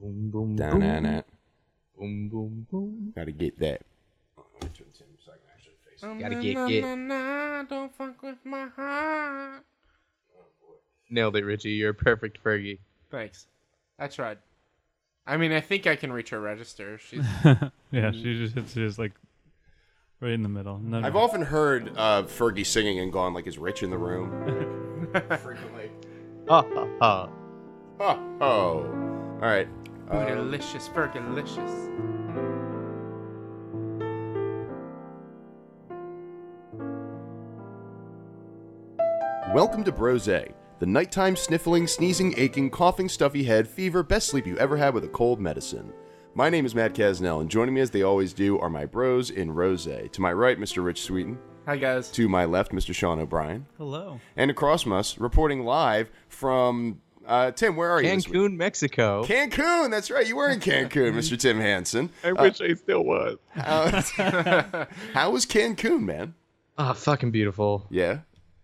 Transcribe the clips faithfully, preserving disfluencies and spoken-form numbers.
Boom, boom, boom. Boom, boom, boom, boom. Gotta get that. Gotta get it. Don't fuck with my heart. Nailed it, Richie. You're a perfect Fergie. Thanks. I tried. I mean, I think I can reach her register. She's yeah, she just hits just like right in the middle. None I've often heard uh, Fergie singing and gone like, "Is Rich in the room?" Frequently. Ha ha ha. Ha ho. All right. Uh, delicious, Fergalicious. Welcome to Brosé, the nighttime sniffling, sneezing, aching, coughing, stuffy head, fever, best sleep you ever had with a cold medicine. My name is Matt Casnell, and joining me as they always do are my bros in Rosé. To my right, Mister Rich Sweeten. Hi, guys. To my left, Mister Sean O'Brien. Hello. And across from us, reporting live from, uh, Tim, where are you this week? Cancun, Mexico. Cancun, that's right. You were in Cancun, Mister Tim Hansen. I uh, wish I still was. How, how was Cancun, man? Ah, oh, fucking beautiful. Yeah?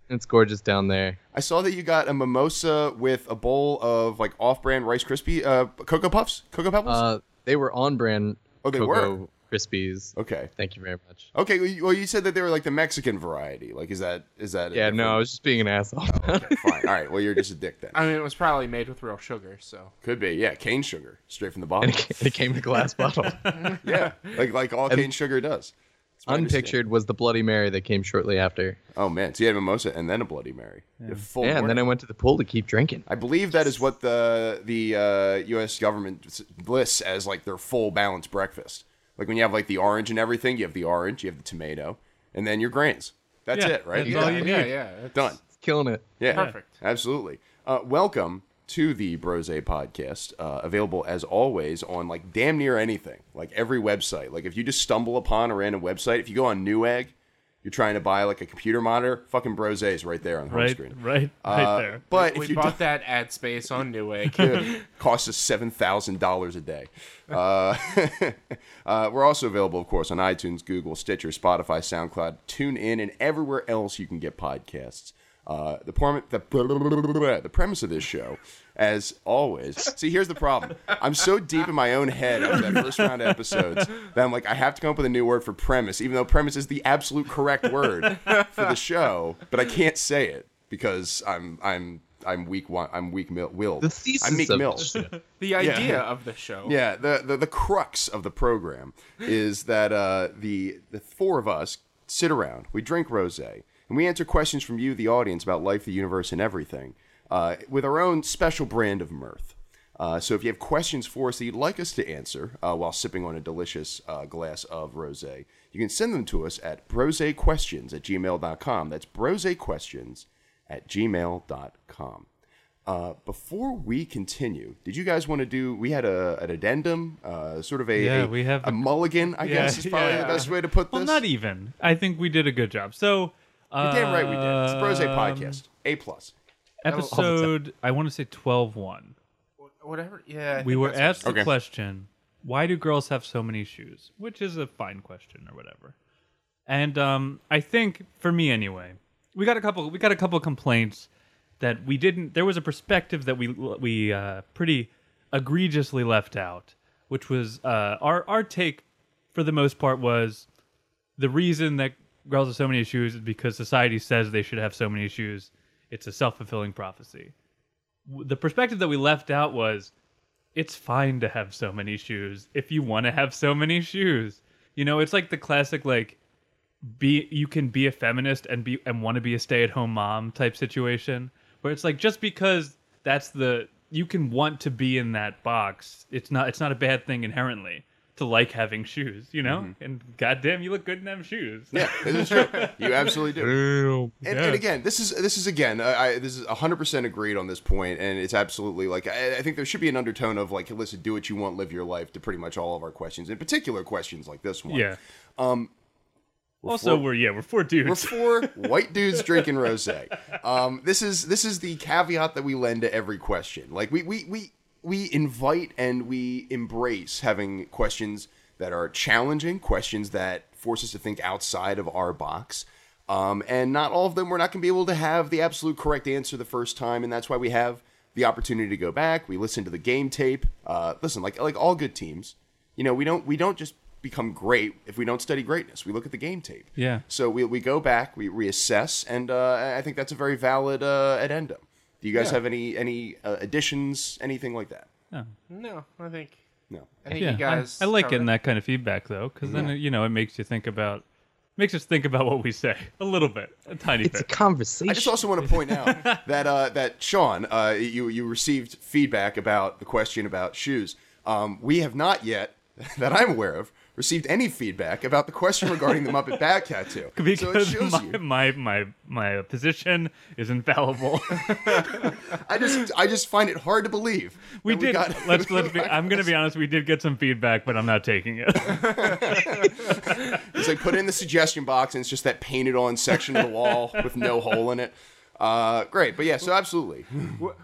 It's gorgeous down there. I saw that you got a mimosa with a bowl of like off-brand Rice Krispie, uh, Cocoa Puffs, Cocoa Pebbles. Uh, they were on-brand. Oh, they Cocoa were Krispies. Okay, thank you very much. Okay, well, you said that they were like the Mexican variety. Like, is that is that? Yeah, different... no, I was just being an asshole. Oh, okay, fine. All right, well, you're just a dick then. I mean, it was probably made with real sugar, so could be. Yeah, cane sugar, straight from the bottle. And it came in a glass bottle. Yeah, like like all and... cane sugar does. Unpictured was the Bloody Mary that came shortly after. Oh, man. So you had a mimosa and then a Bloody Mary. Yeah, full yeah and then I went to the pool to keep drinking. I believe that is what the the uh, U S government lists as, like, their full balanced breakfast. Like, when you have, like, the orange and everything, you have the orange, you have the tomato, and then your grains. That's yeah, it, right? That's yeah. all you need. Yeah, yeah. It's done. It's killing it. Yeah. Perfect. Absolutely. Uh, welcome to the Brosé podcast, uh, available as always on like damn near anything, like every website. Like if you just stumble upon a random website, if you go on Newegg, you're trying to buy like a computer monitor, fucking Brosé is right there on the home right, screen. Right, right uh, there. But we, if we you bought d- that ad space on Newegg. It costs us seven thousand dollars a day. Uh, uh, we're also available, of course, on iTunes, Google, Stitcher, Spotify, SoundCloud, TuneIn, and everywhere else you can get podcasts. Uh, the, por- the, blah, blah, blah, blah, the premise of this show, as always. See, here's the problem. I'm so deep in my own head after that first round of episodes that I'm like, I have to come up with a new word for premise, even though premise is the absolute correct word for the show, but I can't say it because I'm I'm I'm weak. I'm weak-willed. The thesis I'm meek-milled. Of the idea yeah. of the show. Yeah, the, the the crux of the program is that uh, the the four of us sit around, we drink rosé. And we answer questions from you, the audience, about life, the universe, and everything uh, with our own special brand of mirth. Uh, so if you have questions for us that you'd like us to answer uh, while sipping on a delicious uh, glass of rosé, you can send them to us at broséquestions at gmail dot com. That's broséquestions at gmail dot com. Uh, before we continue, did you guys want to do? We had a an addendum, uh, sort of a yeah, a, we have a, a mulligan. I yeah, guess is probably yeah. the best way to put this. Well, not even. I think we did a good job. So. You're damn right we did. It's a Brosé podcast. A plus. Episode, I want to say twelve one. Whatever. Yeah. I we were asked the okay. question, why do girls have so many shoes? Which is a fine question or whatever. And um, I think, for me anyway, we got a couple We got a couple complaints that we didn't, there was a perspective that we we uh, pretty egregiously left out, which was uh, our, our take, for the most part, was the reason that girls have so many shoes because society says they should have so many shoes. It's a self-fulfilling prophecy. The perspective that we left out was, it's fine to have so many shoes if you want to have so many shoes. You know, it's like the classic, like, be you can be a feminist and be and want to be a stay-at-home mom type situation, where it's like just because that's the you can want to be in that box. It's not it's not a bad thing inherently. To like having shoes, you know? Mm-hmm. And goddamn, you look good in them shoes. Yeah, this is true. You absolutely do. And, yes. and again, this is, this is again, I, this is one hundred percent agreed on this point, and it's absolutely, like, I, I think there should be an undertone of, like, listen, do what you want, live your life, to pretty much all of our questions, in particular questions like this one. Yeah. Um, we're also, four, we're, yeah, we're four dudes. We're four white dudes drinking rosé. Um, this is this is the caveat that we lend to every question. Like, we we we... We invite and we embrace having questions that are challenging, questions that force us to think outside of our box. Um, and not all of them, we're not going to be able to have the absolute correct answer the first time. And that's why we have the opportunity to go back. We listen to the game tape. Uh, listen, like like all good teams, you know, we don't we don't just become great if we don't study greatness. We look at the game tape. Yeah. So we we go back, we reassess, and uh, I think that's a very valid uh, addendum. Do you guys yeah. have any any uh, additions, anything like that? No, no, I think no. I think yeah. you guys. I, I like getting it. that kind of feedback though, because then yeah. you know it makes you think about. Makes us think about what we say a little bit, a tiny it's bit. It's a conversation. I just also want to point out that uh, that Sean, uh, you you received feedback about the question about shoes. Um, we have not yet, that I'm aware of, received any feedback about the question regarding the Muppet Bat Tattoo. Because so my, my my my position is infallible. I just I just find it hard to believe. We did. We got, let's let's be, I'm going to be honest. We did get some feedback, but I'm not taking it. It's like put it in the suggestion box, and it's just that painted on section of the wall with no hole in it. Uh, great, but yeah, so absolutely.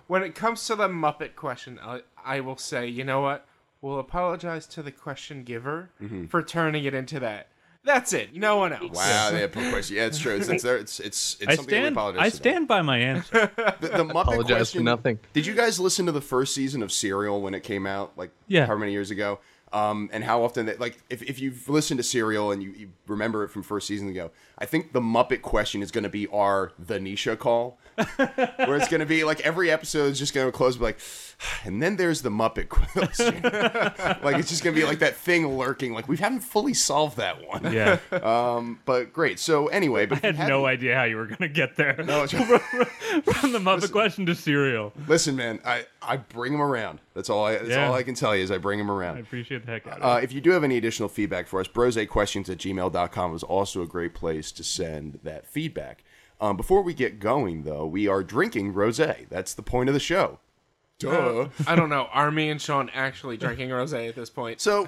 When it comes to the Muppet question, I, I will say, you know what? We'll apologize to the question giver mm-hmm. for turning it into that. That's it. No one else. Wow, they have a question. Yeah, it's true. It's it's it's, it's, it's something stand, we apologize I about. stand by my answer. The, the Muppet apologize question, for nothing. Did you guys listen to the first season of Serial when it came out, like yeah. how many years ago? Um, and how often, they, like, if, if you've listened to Serial and you, you remember it from first season ago, I think the Muppet question is going to be our The Nisha Call, where it's going to be, like, every episode is just going to close, be like, and then there's the Muppet question. Like, it's just going to be, like, that thing lurking, like, we haven't fully solved that one. Yeah. Um, but great. So, anyway. But I had no idea how you were going to get there. No, from the Muppet listen, question to Serial. Listen, man, I, I bring them around. That's all I, that's yeah. all I can tell you is I bring them around. I appreciate the heck out of it. Uh, if you do have any additional feedback for us, brosé questions at gmail dot com is also a great place to send that feedback. Um, before we get going, though, we are drinking rosé. That's the point of the show. Duh. Uh, I don't know. Are me and Sean actually drinking rosé at this point? So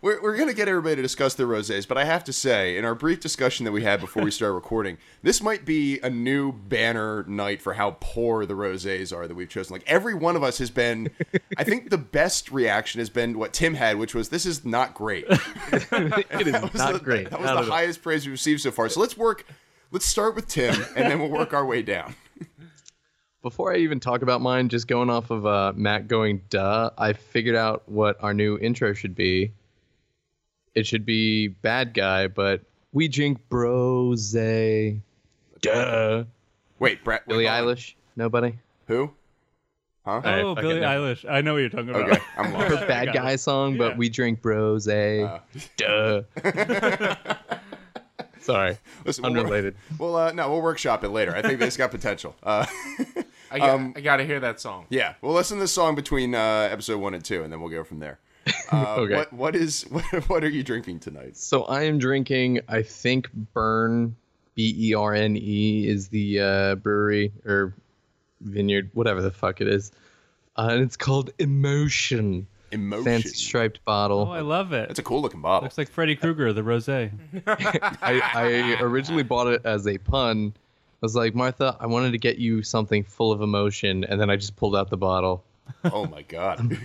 we're, we're going to get everybody to discuss their rosés, but I have to say, in our brief discussion that we had before we started recording, this might be a new banner night for how poor the rosés are that we've chosen. Like, every one of us has been, I think the best reaction has been what Tim had, which was, this is not great. It is not the, great. That was not the highest it. praise we've received so far. So let's work, let's start with Tim, and then we'll work our way down. Before I even talk about mine, just going off of uh, Matt going, duh, I figured out what our new intro should be. It should be bad guy, but we drink brosé. Duh. Wait, Brett. Billie Eilish? Nobody? Who? Huh? Oh, Billie Eilish. I know what you're talking about. Okay, I'm lost. Her bad guy song, but yeah. we drink brosé. Uh. Duh. Sorry. Listen, unrelated. We'll, well, uh, no, we'll workshop it later. I think it's got potential. Uh, I, got, um, I got to hear that song. Yeah. We'll listen to this song between uh, episode one and two, and then we'll go from there. Uh, okay. What, what is what, what are you drinking tonight? So I am drinking, I think Bern, B E R N E is the uh, brewery or vineyard, whatever the fuck it is. Uh, and it's called Emotion. Emotion. Fancy striped bottle. Oh, I love it. It's a cool looking bottle. Looks like Freddy Krueger, the rosé. I, I originally bought it as a pun. I was like, Martha, I wanted to get you something full of emotion, and then I just pulled out the bottle. Oh my god.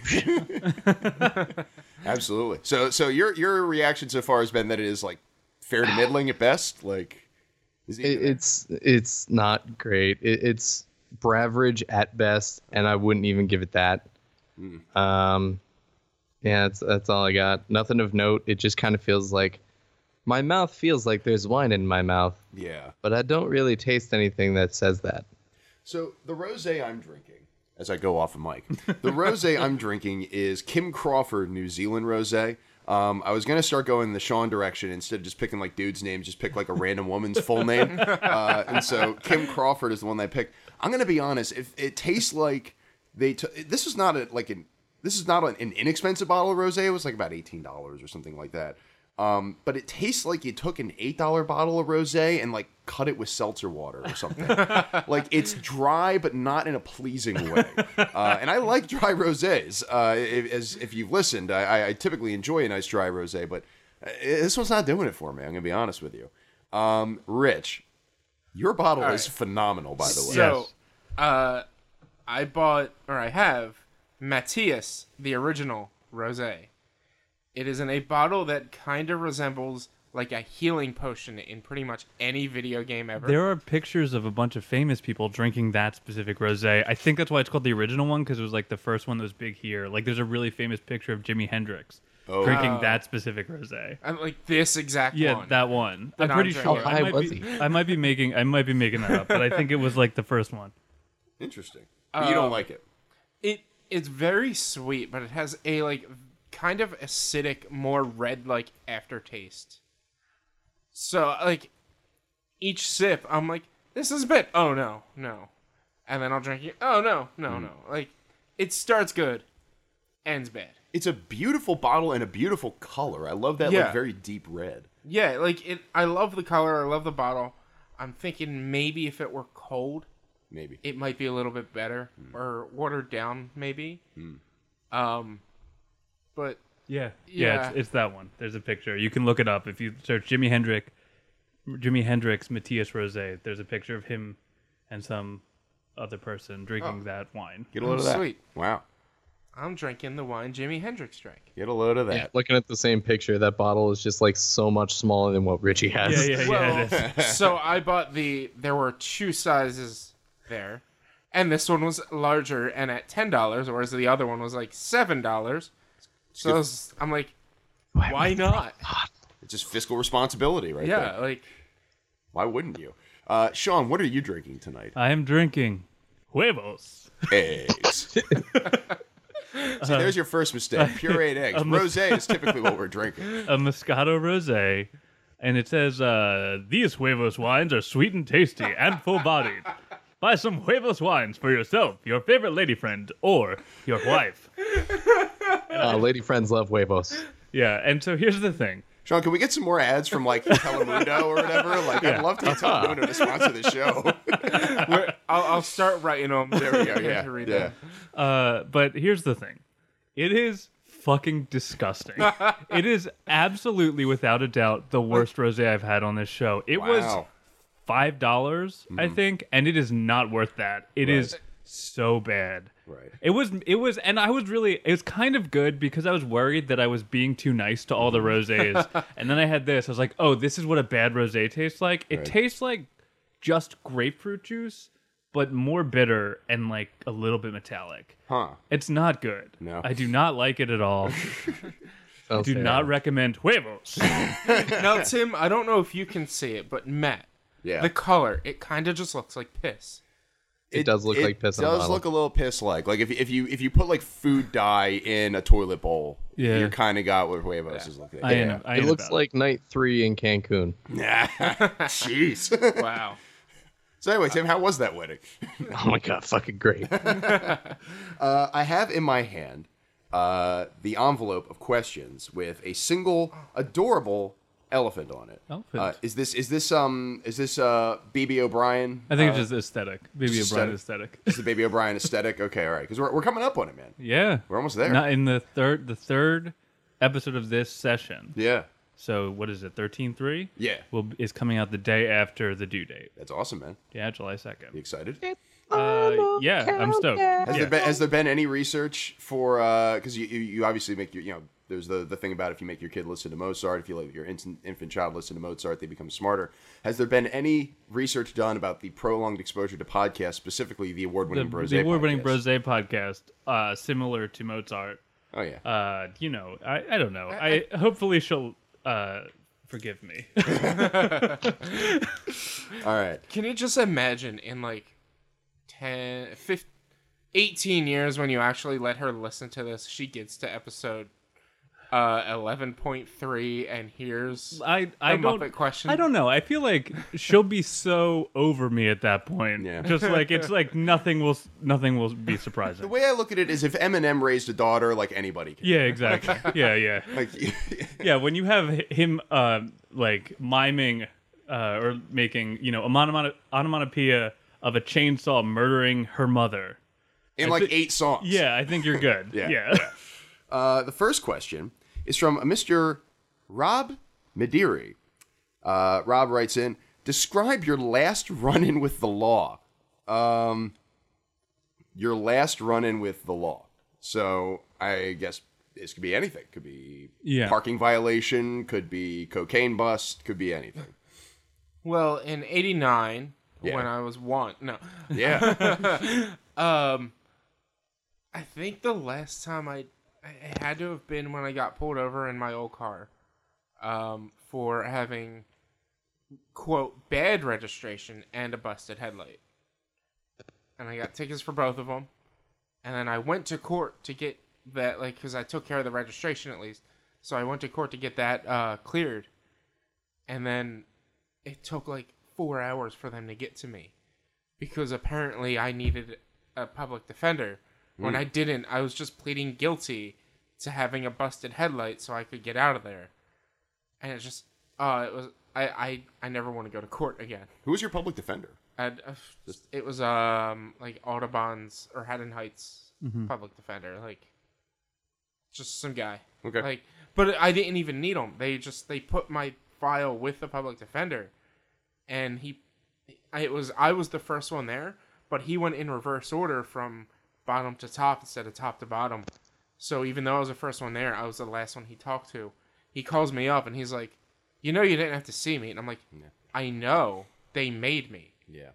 Absolutely. So so your your reaction so far has been that it is like fair to middling at best? Like is it it, it's it's not great. It, it's braverage at best, and I wouldn't even give it that. Mm. Um yeah, that's that's all I got. Nothing of note. It just kind of feels like my mouth feels like there's wine in my mouth. Yeah. But I don't really taste anything that says that. So the rosé I'm drinking as I go off the mic. The rosé I'm drinking is Kim Crawford New Zealand rosé. Um, I was going to start going in the Sean direction. Instead of just picking like dudes' names, just pick like a random woman's full name. Uh, and so Kim Crawford is the one that I picked. I'm going to be honest. If it tastes like they t- – this is not a, like an this is not an inexpensive bottle of rosé. It was like about eighteen dollars or something like that. Um, but it tastes like you took an eight dollar bottle of rosé and, like, cut it with seltzer water or something. Like, it's dry, but not in a pleasing way. Uh, and I like dry rosés. Uh, if, as if you've listened, I, I typically enjoy a nice dry rosé, but this one's not doing it for me. I'm going to be honest with you. Um, Rich, your bottle all is right. phenomenal, by the way. So, uh, I bought, or I have, Matthias, the original rosé. It is in a bottle that kind of resembles like a healing potion in pretty much any video game ever. There are pictures of a bunch of famous people drinking that specific rosé. I think that's why it's called the original one, because it was like the first one that was big here. Like there's a really famous picture of Jimi Hendrix oh. drinking oh. that specific rosé. I'm like this exact yeah, one. Yeah, that one. That I'm pretty I'm sure. I might, be, I might be making I might be making that up, but I think it was like the first one. Interesting. But um, you don't like it. It it's very sweet, but it has a like kind of acidic, more red like aftertaste. So like each sip I'm like, this is a bit oh no, no. And then I'll drink it. Oh no, no, mm. no. Like it starts good, ends bad. It's a beautiful bottle and a beautiful color. I love that yeah. like very deep red. Yeah, like it I love the color, I love the bottle. I'm thinking maybe if it were cold, maybe it might be a little bit better mm. or watered down maybe. Mm. Um but Yeah, yeah, yeah it's, it's that one. There's a picture. You can look it up if you search Jimi Hendrix, Jimi Hendrix, Matthias Rosé. There's a picture of him and some other person drinking oh. that wine. Get a load oh, of that. Sweet. Wow. I'm drinking the wine Jimi Hendrix drank. Get a load of that. Yeah, looking at the same picture, that bottle is just like so much smaller than what Richie has. Yeah, yeah, well, yeah. It is. So I bought the. There were two sizes there, and this one was larger and at ten dollars, whereas the other one was like seven dollars. So I was, I'm like, why, why not? It's just fiscal responsibility, right? Yeah, there. Like, why wouldn't you? Uh, Sean, what are you drinking tonight? I am drinking huevos. Eggs. See, uh, there's your first mistake. Pureed eggs. Rosé is typically what we're drinking. A Moscato Rosé. And it says, uh, these huevos wines are sweet and tasty and full-bodied. Buy some huevos wines for yourself, your favorite lady friend, or your wife. Uh, lady friends love huevos. Yeah, and so here's the thing. Sean, can we get some more ads from, like, Telemundo or whatever? Like, yeah. I'd love to get uh-huh. Telemundo to sponsor the show. I'll, I'll start writing them. There we go, yeah. To read yeah. Them. Uh, but here's the thing. It is fucking disgusting. It is absolutely, without a doubt, the worst rosé I've had on this show. It wow. was five dollars, mm-hmm. I think, and it is not worth that. It right. is so bad. Right. It was, it was, and I was really, it was kind of good because I was worried that I was being too nice to all the rosés. And then I had this. I was like, oh, this is what a bad rosé tastes like. It right. tastes like just grapefruit juice, but more bitter and like a little bit metallic. Huh. It's not good. No. I do not like it at all. I do not that. recommend huevos. Now, Tim, I don't know if you can see it, but Matt, yeah. the color, it kind of just looks like piss. It, it does look it like piss. It does on a look a little piss like. Like if if you if you put like food dye in a toilet bowl, yeah. you're kind of got what huevos yeah. is looking. Like. Yeah. It looks like it. night three in Cancun. Nah, jeez, wow. So anyway, Tim, how was that wedding? Oh my god, fucking great. uh, I have in my hand uh, the envelope of questions with a single adorable elephant on it. Elephant. Uh, is this is this um is this uh B B O'Brien? I think uh, it's just aesthetic. B B O'Brien aesthetic. It's the B B O'Brien aesthetic. Okay, all right, because we're we're coming up on it, man. Yeah, we're almost there. Not in the third the third episode of this session. Yeah. So what is it? thirteen three Yeah. Will is coming out the day after the due date. That's awesome, man. Yeah, July second. You excited? It's Uh, yeah, I'm stoked. Has, yeah. There been, has there been any research for uh because you, you obviously make your you know there's the the thing about if you make your kid listen to Mozart, if you let your infant, infant child listen to Mozart, they become smarter. Has there been any research done about the prolonged exposure to podcasts, specifically the award-winning Brosé podcast? The award-winning Brosé podcast, uh, similar to Mozart. Oh yeah. Uh, you know, I, I don't know. I, I hopefully she'll uh forgive me. All right. Can you just imagine in like ten, fifteen, eighteen years when you actually let her listen to this, she gets to episode uh, eleven point three and hears I, I the Muppet question. I don't know. I feel like she'll be so over me at that point. Yeah. Just like it's like nothing will nothing will be surprising. The way I look at it is if Eminem raised a daughter, like anybody can. Yeah, exactly. Yeah, yeah. Like, yeah, when you have him uh, like miming uh, or making, you know, onomatopoeia, onomatopoeia of a chainsaw murdering her mother. In like th- eight songs. Yeah, I think you're good. yeah. yeah. Uh, the first question is from Mister Rob Mediri. Uh, Rob writes in, describe your last run-in with the law. Um, your last run-in with the law. So I guess this could be anything. Could be yeah. parking violation, could be cocaine bust, could be anything. Well, in eighty-nine, yeah. when I was one, no. Yeah. um, I think the last time I, it had to have been when I got pulled over in my old car um, for having, quote, bad registration and a busted headlight. And I got tickets for both of them. And then I went to court to get that, like, because I took care of the registration at least. So I went to court to get that uh, cleared. And then it took like four hours for them to get to me. Because apparently I needed a public defender. Mm. When I didn't, I was just pleading guilty to having a busted headlight so I could get out of there. And it's just, uh, it was, I, I, I never want to go to court again. Who was your public defender? I'd, uh, it was um like Audubon's or Haddon Heights mm-hmm. public defender, like just some guy. Okay. Like, but I didn't even need him. They just they put my file with the public defender, and he, I, it was I was the first one there, but he went in reverse order from bottom to top instead of top to bottom. So even though I was the first one there, I was the last one he talked to. He calls me up and he's like, "You know, you didn't have to see me," and I'm like, no. "I know. They made me." Yeah.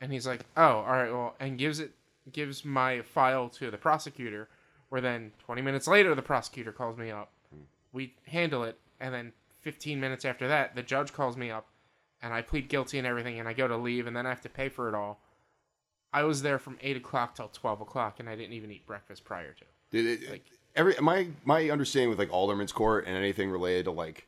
And he's like, "Oh, all right, well," and gives it gives my file to the prosecutor, where then twenty minutes later the prosecutor calls me up. Mm. We handle it, and then fifteen minutes after that the judge calls me up and I plead guilty and everything, and I go to leave, and then I have to pay for it all. I was there from eight o'clock till twelve o'clock and I didn't even eat breakfast prior to. Did it like every my my understanding with like Alderman's Court and anything related to like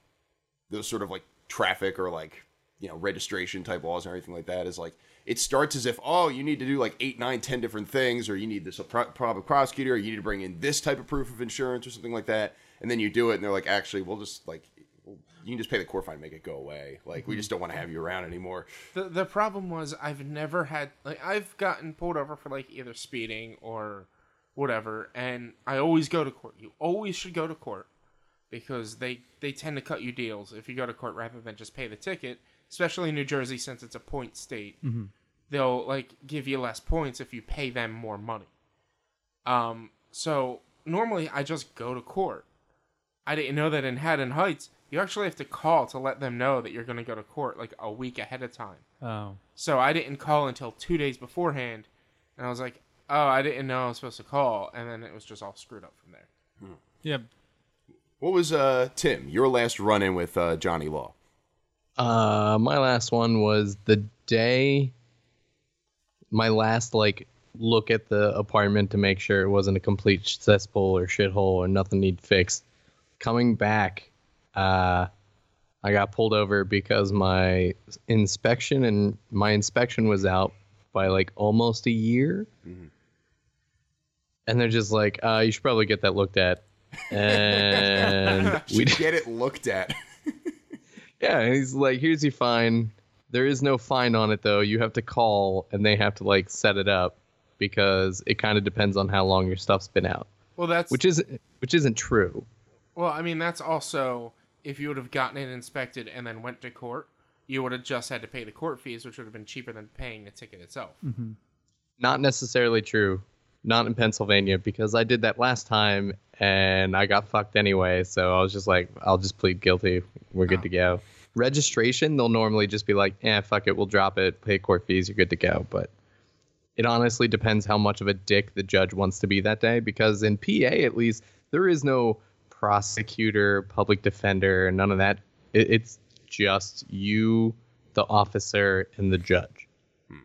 those sort of like traffic or like you know, registration type laws and everything like that is like, it starts as if, oh, you need to do like eight, nine, ten different things, or you need this pro- public prosecutor, or you need to bring in this type of proof of insurance or something like that. And then you do it and they're like, actually, we'll just like, you can just pay the court fine and make it go away. Like, we just don't want to have you around anymore. The the problem was I've never had, like, I've gotten pulled over for like either speeding or whatever. And I always go to court. You always should go to court because they, they tend to cut you deals if you go to court rather than just pay the ticket. Especially in New Jersey, since it's a point state, mm-hmm. they'll like give you less points if you pay them more money. Um, so normally I just go to court. I didn't know that in Haddon Heights, you actually have to call to let them know that you're going to go to court like a week ahead of time. Oh. So I didn't call until two days beforehand, and I was like, oh, I didn't know I was supposed to call, and then it was just all screwed up from there. Hmm. Yeah. What was uh, Tim, your last run-in with uh, Johnny Law? Uh, my last one was the day, my last, like, look at the apartment to make sure it wasn't a complete cesspool or shithole or nothing need fixed. Coming back, uh, I got pulled over because my inspection and my inspection was out by, like, almost a year. Mm-hmm. And they're just like, uh, you should probably get that looked at. And we get it looked at. Yeah, and he's like, here's your fine. There is no fine on it, though. You have to call, and they have to, like, set it up because it kind of depends on how long your stuff's been out. Well, that's... Which isn't, which isn't true. Well, I mean, that's also, if you would have gotten it inspected and then went to court, you would have just had to pay the court fees, which would have been cheaper than paying the ticket itself. Mm-hmm. Not necessarily true. Not in Pennsylvania, because I did that last time, and I got fucked anyway, so I was just like, I'll just plead guilty. We're good oh. to go. Registration, they'll normally just be like, eh, fuck it, we'll drop it, pay court fees, you're good to go. But it honestly depends how much of a dick the judge wants to be that day, because in P A, at least, there is no prosecutor, public defender, none of that. It, it's just you, the officer, and the judge. Hmm.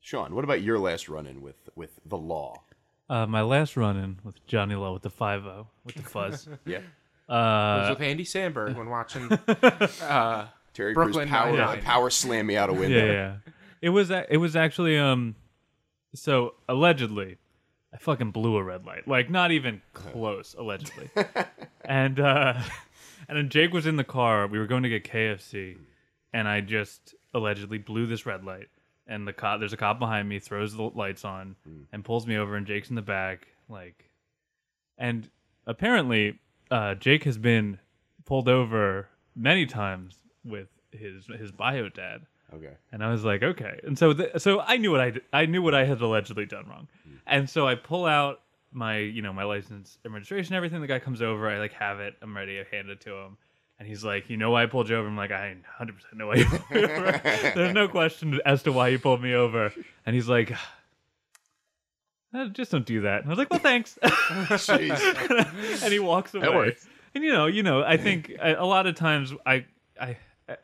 Sean, what about your last run-in with, with the law? Uh, my last run-in with Johnny Law with the five-oh, with the fuzz. yeah. Uh, it was with Andy Samberg when watching uh, Terry Brooklyn Crews power, uh, power slam me out a window. Yeah, yeah. It was it was actually um so allegedly I fucking blew a red light, like not even close allegedly. and uh, and then Jake was in the car. We were going to get K F C, and I just allegedly blew this red light. And the cop, there's a cop behind me, throws the lights on mm. and pulls me over. And Jake's in the back, like, and apparently. Uh, Jake has been pulled over many times with his his bio dad. Okay, and I was like, okay, and so the, so I knew what I I knew what I had allegedly done wrong, mm. and so I pull out my, you know, my license and registration, everything. The guy comes over. I like have it. I'm ready. I hand it to him. And he's like, you know why I pulled you over? I'm like, I one hundred percent know why you pulled me over. There's no question as to why you pulled me over. And he's like, oh, just don't do that. And I was like, well, thanks. And he walks away. That works. And, you know, you know, I think a lot of times I, I,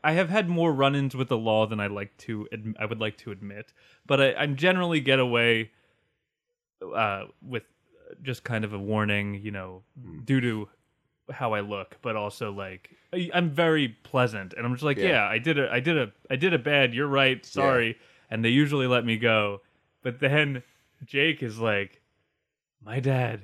I have had more run-ins with the law than I like to, I would like to admit. But I, I generally get away uh, with just kind of a warning, you know, mm. due to how I look, but also like I'm very pleasant, and I'm just like, yeah, yeah I did a, I did a, I did a bad. You're right, sorry. Yeah. And they usually let me go, but then Jake is like, my dad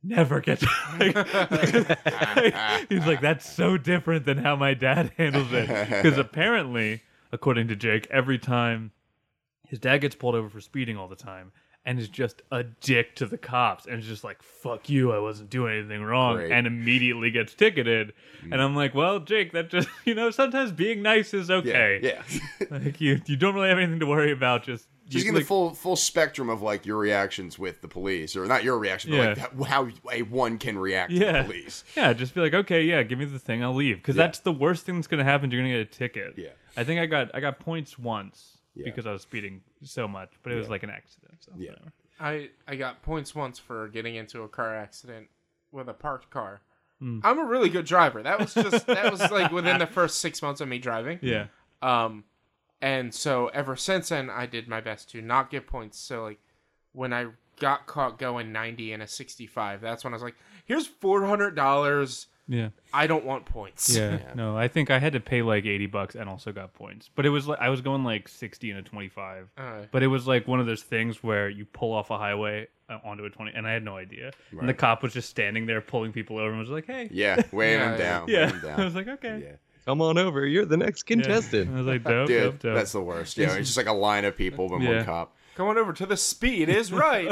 never gets. Like, like, he's like, that's so different than how my dad handles it, because apparently, according to Jake, every time his dad gets pulled over for speeding all the time. And is just a dick to the cops. And is just like, fuck you, I wasn't doing anything wrong. Great. And immediately gets ticketed. Mm. And I'm like, well, Jake, that just, you know, sometimes being nice is okay. Yeah. yeah. Like, you you don't really have anything to worry about. Just, just getting like, the full full spectrum of, like, your reactions with the police. Or not your reaction, but, yeah. like, how a one can react yeah. to the police. Yeah, just be like, okay, yeah, give me the thing, I'll leave. Because yeah. that's the worst thing that's going to happen. You're going to get a ticket. Yeah. I think I got I got points once. Yeah. Because I was speeding so much, but it was yeah. like an accident. So yeah. whatever. I, I got points once for getting into a car accident with a parked car. Mm. I'm a really good driver. That was just that was like within the first six months of me driving. Yeah. Um, and so ever since then, I did my best to not get points. So like when I got caught going ninety in a sixty-five, that's when I was like, "Here's four hundred dollars." Yeah, I don't want points. Yeah. yeah, no, I think I had to pay like eighty bucks and also got points. But it was like I was going like sixty and a twenty-five. Uh, but it was like one of those things where you pull off a highway onto a twenty, and I had no idea. Right. And the cop was just standing there pulling people over and was like, "Hey, yeah, weighing yeah, them down." Yeah, them down. I was like, "Okay, yeah. come on over. You're the next contestant." Yeah. I was like, "Dope, Dude, dope, dope." That's the worst. Yeah, it's just like a line of people, but yeah. one cop. Come on over to the speed is right,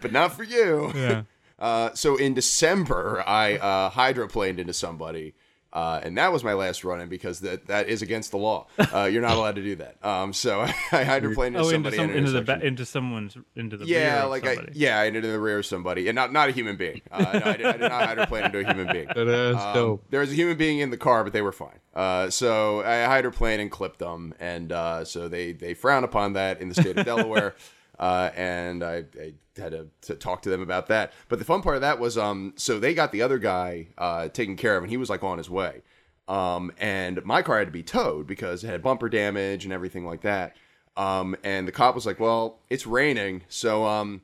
but not for you. Yeah. Uh, so in December, I uh, hydroplaned into somebody, uh, and that was my last run-in because that, that is against the law. Uh, you're not allowed to do that. Um, so I hydroplaned into oh, somebody. Into, some, in into, the ba- into someone's into the yeah, rear of like somebody. I, yeah, into the rear of somebody, and not not a human being. Uh, no, I, did, I did not hydroplane into a human being. That's dope. Um, there was a human being in the car, but they were fine. Uh, so I hydroplaned and clipped them, and uh, so they they frown upon that in the state of Delaware. Uh, and I, I had to, to talk to them about that. But the fun part of that was, um, so they got the other guy uh, taken care of, and he was like on his way. Um, and my car had to be towed because it had bumper damage and everything like that. Um, and the cop was like, "Well, it's raining, so um,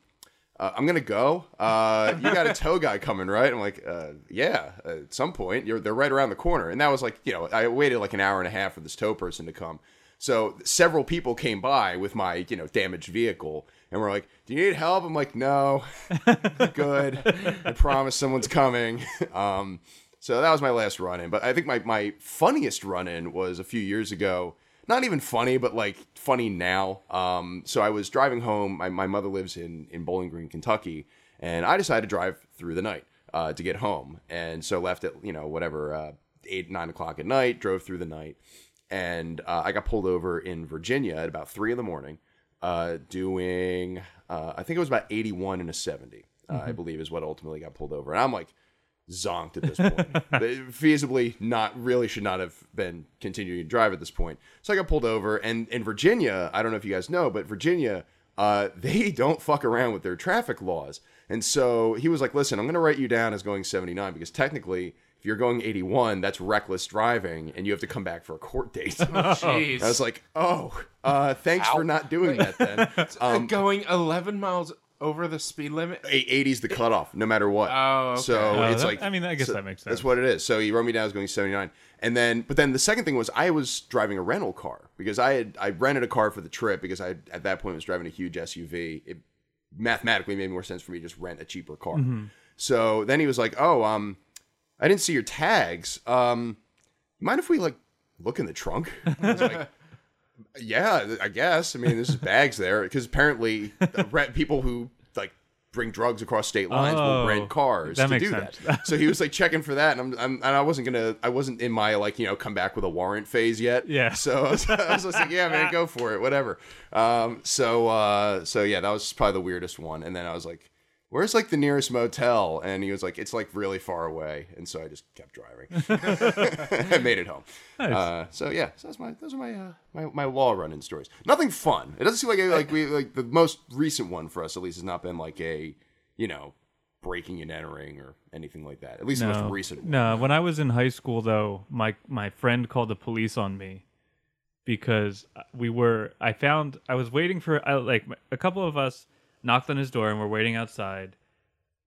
uh, I'm gonna go. Uh, you got a tow guy coming, right?" I'm like, uh, "Yeah, at some point. You're, they're right around the corner." And that was like, you know, I waited like an hour and a half for this tow person to come. So several people came by with my, you know, damaged vehicle and were like, "Do you need help?" I'm like, "No, good. I promise someone's coming." Um, so that was my last run-in. But I think my, my funniest run-in was a few years ago. Not even funny, but like funny now. Um, so I was driving home. My, my mother lives in, in Bowling Green, Kentucky, and I decided to drive through the night uh, to get home. And so left at, you know, whatever, uh, eight, nine o'clock at night, drove through the night. And uh, I got pulled over in Virginia at about three in the morning uh, doing, uh, I think it was about eighty-one and a seventy, uh, mm-hmm. I believe is what ultimately got pulled over. And I'm like zonked at this point. Feasibly not, really should not have been continuing to drive at this point. So I got pulled over. And in Virginia, I don't know if you guys know, but Virginia, uh, they don't fuck around with their traffic laws. And so he was like, "Listen, I'm going to write you down as going seventy-nine because technically... if you're going eighty-one, that's reckless driving, and you have to come back for a court date." Oh, jeez. I was like, "Oh, uh, thanks Ow. for not doing that then." Um, going eleven miles over the speed limit? eighty's the cutoff, no matter what. Oh, okay. So oh, it's that, like... I mean, I guess so, that makes sense. That's what it is. So he wrote me down as going seventy-nine. And then, but then the second thing was I was driving a rental car, because I had I rented a car for the trip, because I, at that point, was driving a huge S U V. It mathematically made more sense for me to just rent a cheaper car. Mm-hmm. So then he was like, "Oh, um... I didn't see your tags. Um, mind if we like look in the trunk?" I was like, "Yeah, I guess. I mean, there's bags there." Because apparently people who like bring drugs across state lines oh, will rent cars to do sense. that. So he was like checking for that. And I'm, I'm, and I wasn't going to, I wasn't in my like, you know, come back with a warrant phase yet. Yeah. So I was, I was like, "Yeah, man, go for it. Whatever." Um, so, uh, so yeah, that was probably the weirdest one. And then I was like, where's like the nearest motel? And he was like, it's like really far away. And so I just kept driving. I made it home. Nice. Uh, so yeah, so that's my, those are my, uh, my, my wall running stories. Nothing fun. It doesn't seem like, like we, like the most recent one for us, at least, has not been like a, you know, breaking and entering or anything like that. At least no. the most recent one. No, when I was in high school though, my, my friend called the police on me because we were, I found, I was waiting for I, like a couple of us, knocked on his door and we're waiting outside,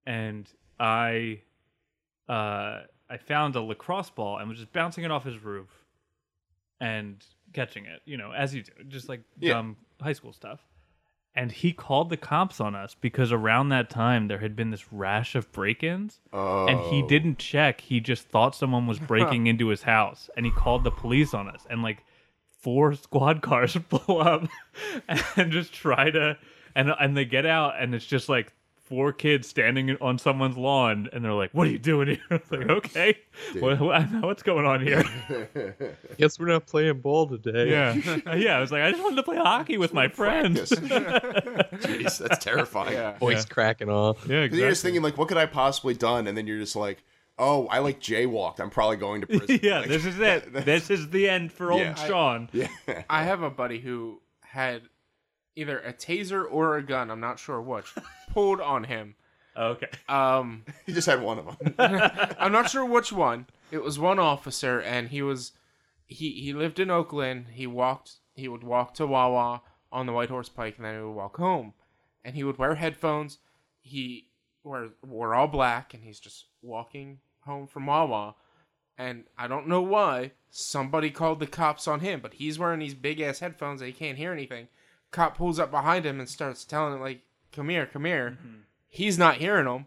and I uh, I found a lacrosse ball and was just bouncing it off his roof and catching it, you know, as you do, just like yeah. dumb high school stuff. And he called the cops on us because around that time there had been this rash of break-ins, oh. and he didn't check. He just thought someone was breaking into his house, and he called the police on us, and like four squad cars blow up and just try to... And and they get out, and it's just like four kids standing on someone's lawn, and they're like, "What are you doing here?" It's like, okay, what, what, what's going on here? Guess we're not playing ball today. Yeah, yeah. I was like, I just wanted to play hockey with my friends. Jeez, that's terrifying. Yeah. Voice yeah. cracking off. Yeah, exactly. You're just thinking like, what could I possibly done? And then you're just like, oh, I like jaywalked. I'm probably going to prison. yeah, like, this is it. This is the end for yeah, old I, Sean. Yeah. I have a buddy who had either a taser or a gun, I'm not sure which, pulled on him. Okay. Um, he just had one of them. I'm not sure which one. It was one officer, and he was, he, he lived in Oakland. He walked, he would walk to Wawa on the White Horse Pike, and then he would walk home. And he would wear headphones. He wore, wore all black, and he's just walking home from Wawa. And I don't know why, somebody called the cops on him, but he's wearing these big-ass headphones that he can't hear anything. Cop pulls up behind him and starts telling him, like, come here, come here. Mm-hmm. He's not hearing him.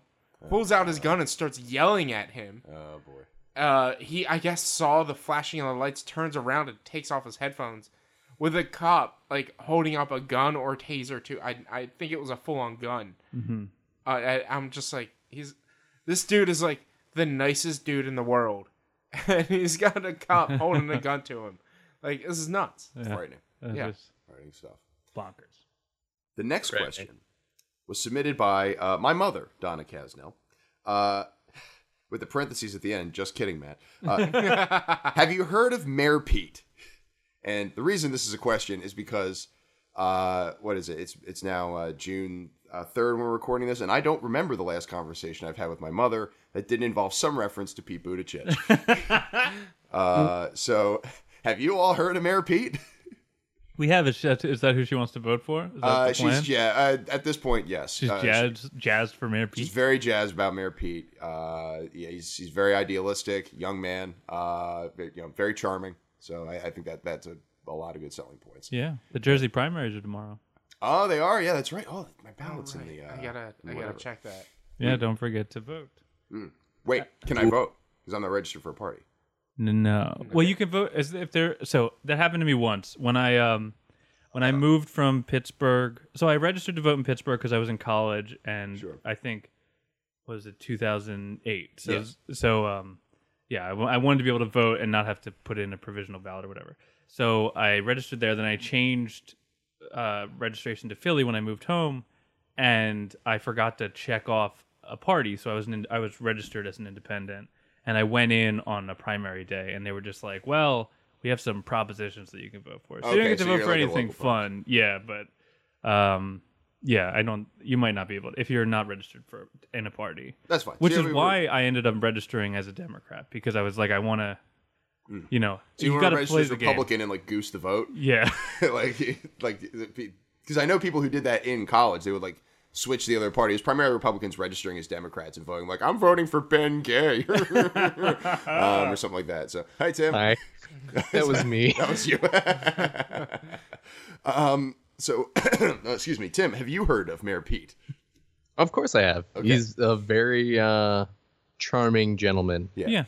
Pulls out his gun and starts yelling at him. Oh, boy. Uh, he, I guess, saw the flashing of the lights, turns around and takes off his headphones with a cop, like, holding up a gun or a taser, too. I I think it was a full-on gun. Mm-hmm. Uh, I, I'm just like, he's... This dude is, like, the nicest dude in the world. And he's got a cop holding a gun to him. Like, this is nuts. Yeah. It's frightening. That yeah. Is... frightening stuff. Bonkers. The next Great. question was submitted by uh, my mother, Donna Casnell, uh, with the parentheses at the end. Just kidding, Matt. Uh, have you heard of Mayor Pete? And the reason this is a question is because, uh, what is it? It's it's now uh, June uh, third when we're recording this, and I don't remember the last conversation I've had with my mother that didn't involve some reference to Pete Buttigieg. uh, so have you all heard of Mayor Pete? We have. Is that who she wants to vote for? Is that uh, the plan? She's yeah. Uh, at this point, yes. She's uh, jazzed, she, jazzed for Mayor Pete. She's very jazzed about Mayor Pete. Uh, yeah, he's he's very idealistic, young man. Uh, you know, very charming. So I, I think that that's a, a lot of good selling points. Yeah, the Jersey primaries are tomorrow. Oh, they are. Yeah, that's right. Oh, my ballot's right. in the. Uh, I gotta, I whatever. gotta check that. Yeah, mm. don't forget to vote. Mm. Wait, can I vote? Because I'm not registered for a party. No. Well, you can vote as if there. So that happened to me once when I um when I moved from Pittsburgh. So I registered to vote in Pittsburgh because I was in college, and sure. I think what was it two thousand eight. So yes. so um yeah, I, I wanted to be able to vote and not have to put in a provisional ballot or whatever. So I registered there. Then I changed uh, registration to Philly when I moved home, and I forgot to check off a party. So I was an, I was registered as an independent. And I went in on a primary day, and they were just like, well, we have some propositions that you can vote for. So okay, you don't get to so vote for like anything fun. Person. Yeah, but um, yeah, I don't. You might not be able to, if you're not registered for in a party. That's fine. Which so is we, why we, I ended up registering as a Democrat, because I was like, I want to, mm. you know. So you, you got to play the Republican game. And like goose the vote? Yeah. like, like, because I know people who did that in college. They would like. Switch the other party. It was primarily Republicans registering as Democrats and voting like, I'm voting for Ben Gay um, or something like that. So, hi, Tim. Hi. That was me. That was you. um. So, no, excuse me, Tim, have you heard of Mayor Pete? Of course I have. Okay. He's a very uh, charming gentleman. Yeah. yeah.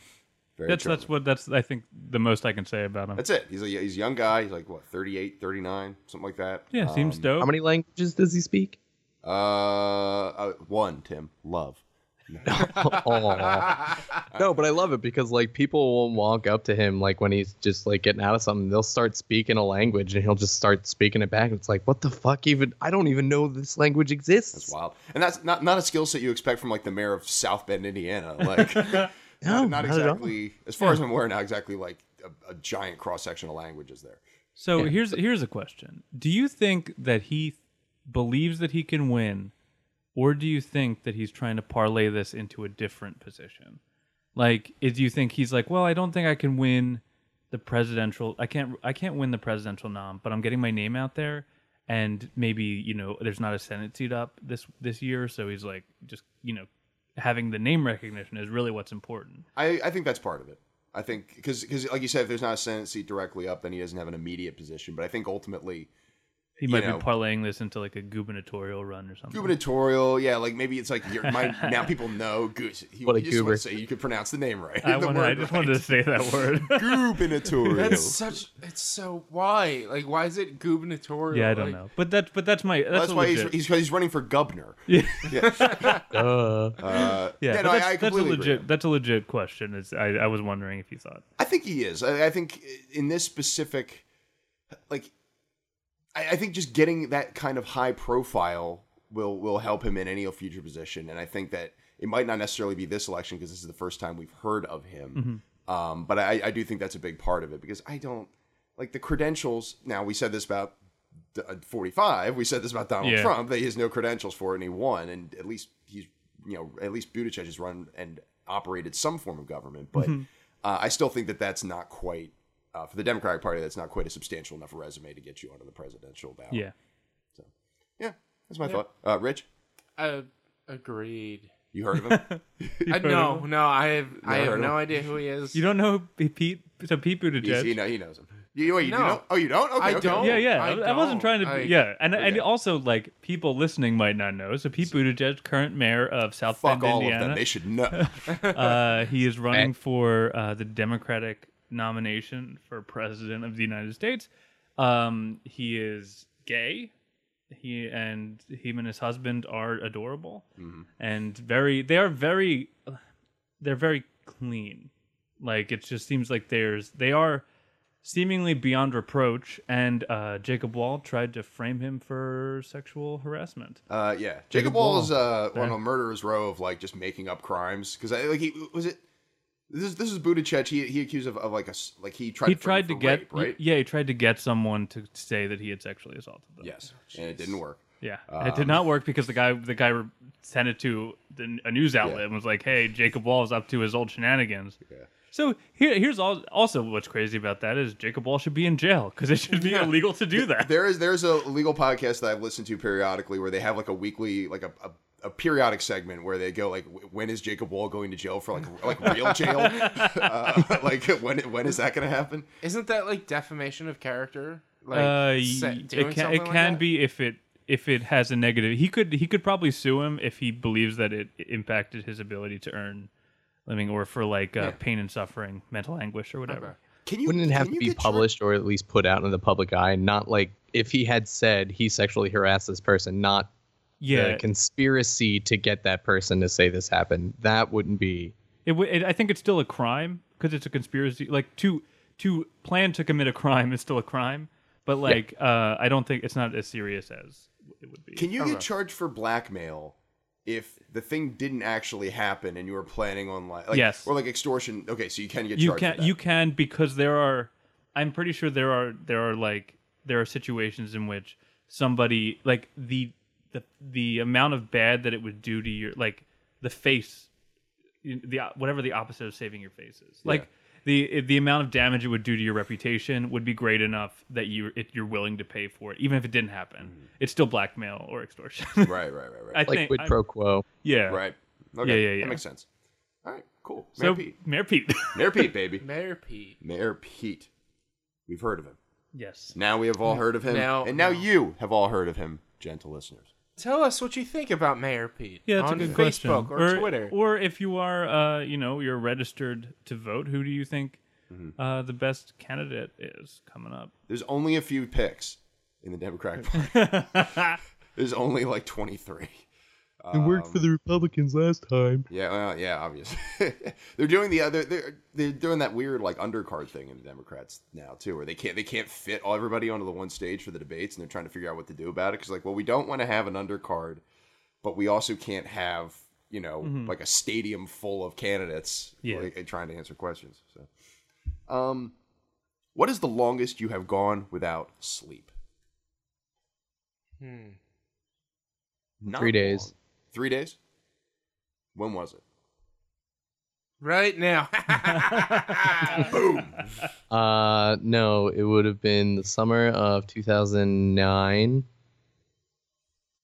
Very that's charming. That's what that's I think the most I can say about him. That's it. He's a, he's a young guy. He's like, what, thirty-eight, thirty-nine, something like that. Yeah, um, seems dope. How many languages does he speak? Uh, uh one Tim love No. No, but I love it because like people will walk up to him like when he's just like getting out of something, they'll start speaking a language and he'll just start speaking it back. It's like, what the fuck? Even I don't even know this language exists. That's wild, and that's not not a skill set you expect from like the mayor of South Bend, Indiana. Like, no, not, not exactly. As far yeah. as I'm aware, not exactly like a, a giant cross section of languages there. So yeah. here's here's a question: do you think that he believes that he can win? Or do you think that he's trying to parlay this into a different position? Like, do you think he's like, well, I don't think I can win the presidential. I can't. I can't win the presidential nom, but I'm getting my name out there, and maybe you know, there's not a Senate seat up this this year, so he's like, just you know, having the name recognition is really what's important. I, I think that's part of it. I think because because like you said, if there's not a Senate seat directly up, then he doesn't have an immediate position. But I think ultimately. He might you know, be parlaying this into like a gubernatorial run or something. Gubernatorial, yeah, like maybe it's like you're, my, now people know. Goose, he, what a you goober! Just say you could pronounce the name right. I, wanted, I just right. wanted to say that word. Gubernatorial. That's such. It's so why? Like why is it gubernatorial? Yeah, I don't like, know. But that's but that's my. That's, well, that's why legit. he's he's he's running for governor. Yeah. yeah. Uh, uh, yeah. yeah no, that's, I, I that's a legit. Agree. That's a legit question. Is I, I was wondering if you thought. I think he is. I, I think in this specific, like. I think just getting that kind of high profile will, will help him in any future position. And I think that it might not necessarily be this election because this is the first time we've heard of him. Mm-hmm. Um, but I, I do think that's a big part of it because I don't – like the credentials – now, we said this about forty-five. We said this about Donald yeah. Trump, that he has no credentials for it and he won. And at least he's – you know, at least Buttigieg has run and operated some form of government. But mm-hmm. uh, I still think that that's not quite – Uh, for the Democratic Party, that's not quite a substantial enough resume to get you onto the presidential ballot. Yeah. So, yeah, that's my yeah. thought. Uh, Rich? Uh, agreed. You heard of him? I, heard no, of him? no, I have Never I have no him? idea who he is. You don't know Pete? So Pete Buttigieg. He, know, he knows him. You, wait, you, no. you don't? Oh, you don't? Okay, I okay. don't. Yeah, yeah. I, I, I wasn't trying to. I, yeah, and okay. and also like people listening might not know. So Pete Buttigieg, current mayor of South Fuck Bend, Indiana. Fuck all of them. They should know. uh, he is running for uh, the Democratic nomination for president of the United States. Um, he is gay. He and him and his husband are adorable mm-hmm. and very. They are very. They're very clean. Like it just seems like there's. They are seemingly beyond reproach. And uh, Jacob Wohl tried to frame him for sexual harassment. Uh, yeah, Jacob, Jacob Wohl is uh, on a murderer's row of like just making up crimes because I like he was it. This is this is Buttigieg. He he accused of, of like a like he tried he to, tried to get rape, right he, yeah he tried to get someone to say that he had sexually assaulted them. Yes, oh, and it didn't work. Yeah, um, it did not work because the guy the guy sent it to a news outlet yeah. and was like, "Hey, Jacob Wohl is up to his old shenanigans." Yeah. So here here's all, also what's crazy about that is Jacob Wohl should be in jail because it should be yeah. illegal to do that. There is there's a legal podcast that I've listened to periodically where they have like a weekly like a. a a periodic segment where they go like, when is Jacob Wohl going to jail for like like real jail? uh, like when when is that going to happen? Isn't that like defamation of character? Like uh, doing it can, it like can be if it if it has a negative. He could he could probably sue him if he believes that it impacted his ability to earn living or for like uh, yeah. pain and suffering, mental anguish or whatever. Okay. Can you, Wouldn't it have to be published tri- or at least put out in the public eye? Not like if he had said he sexually harassed this person, not. Yeah, the conspiracy to get that person to say this happened. That wouldn't be. It, w- it I think it's still a crime because it's a conspiracy. Like to to plan to commit a crime is still a crime, but like yeah. uh, I don't think it's not as serious as it would be. Can you get know. charged for blackmail if the thing didn't actually happen and you were planning on like, like yes or like extortion? Okay, so you can get you charged. Can, for that. You can because there are. I'm pretty sure there are there are like there are situations in which somebody like the. the the amount of bad that it would do to your like the face the whatever the opposite of saving your face is like yeah. the the amount of damage it would do to your reputation would be great enough that you it, you're willing to pay for it even if it didn't happen mm-hmm. it's still blackmail or extortion right right right right. I like think, quid pro quo yeah right okay yeah, yeah, yeah. That makes sense. All right, cool. Mayor so Pete. Mayor Pete Mayor Pete baby Mayor Pete Mayor Pete we've heard of him. Yes, now we have all heard of him now, and now no. you have all heard of him, gentle listeners. Tell us what you think about Mayor Pete yeah, that's on a good Facebook question. or, or Twitter. Or if you are, uh, you know, you're registered to vote, who do you think mm-hmm. uh, the best candidate is coming up? There's only a few picks in the Democratic Party. There's only like twenty-three. It um, worked for the Republicans last time. Yeah, well, yeah, obviously. They're doing the other. They're they're doing that weird like undercard thing in the Democrats now too, where they can't they can't fit all everybody onto the one stage for the debates, and they're trying to figure out what to do about it. Because like, well, we don't want to have an undercard, but we also can't have you know mm-hmm. like a stadium full of candidates yeah. like, trying to answer questions. So, um, what is the longest you have gone without sleep? Hmm. Not Three days. Long. Three days? When was it? Right now. Boom. Uh, no, it would have been the summer of two thousand nine.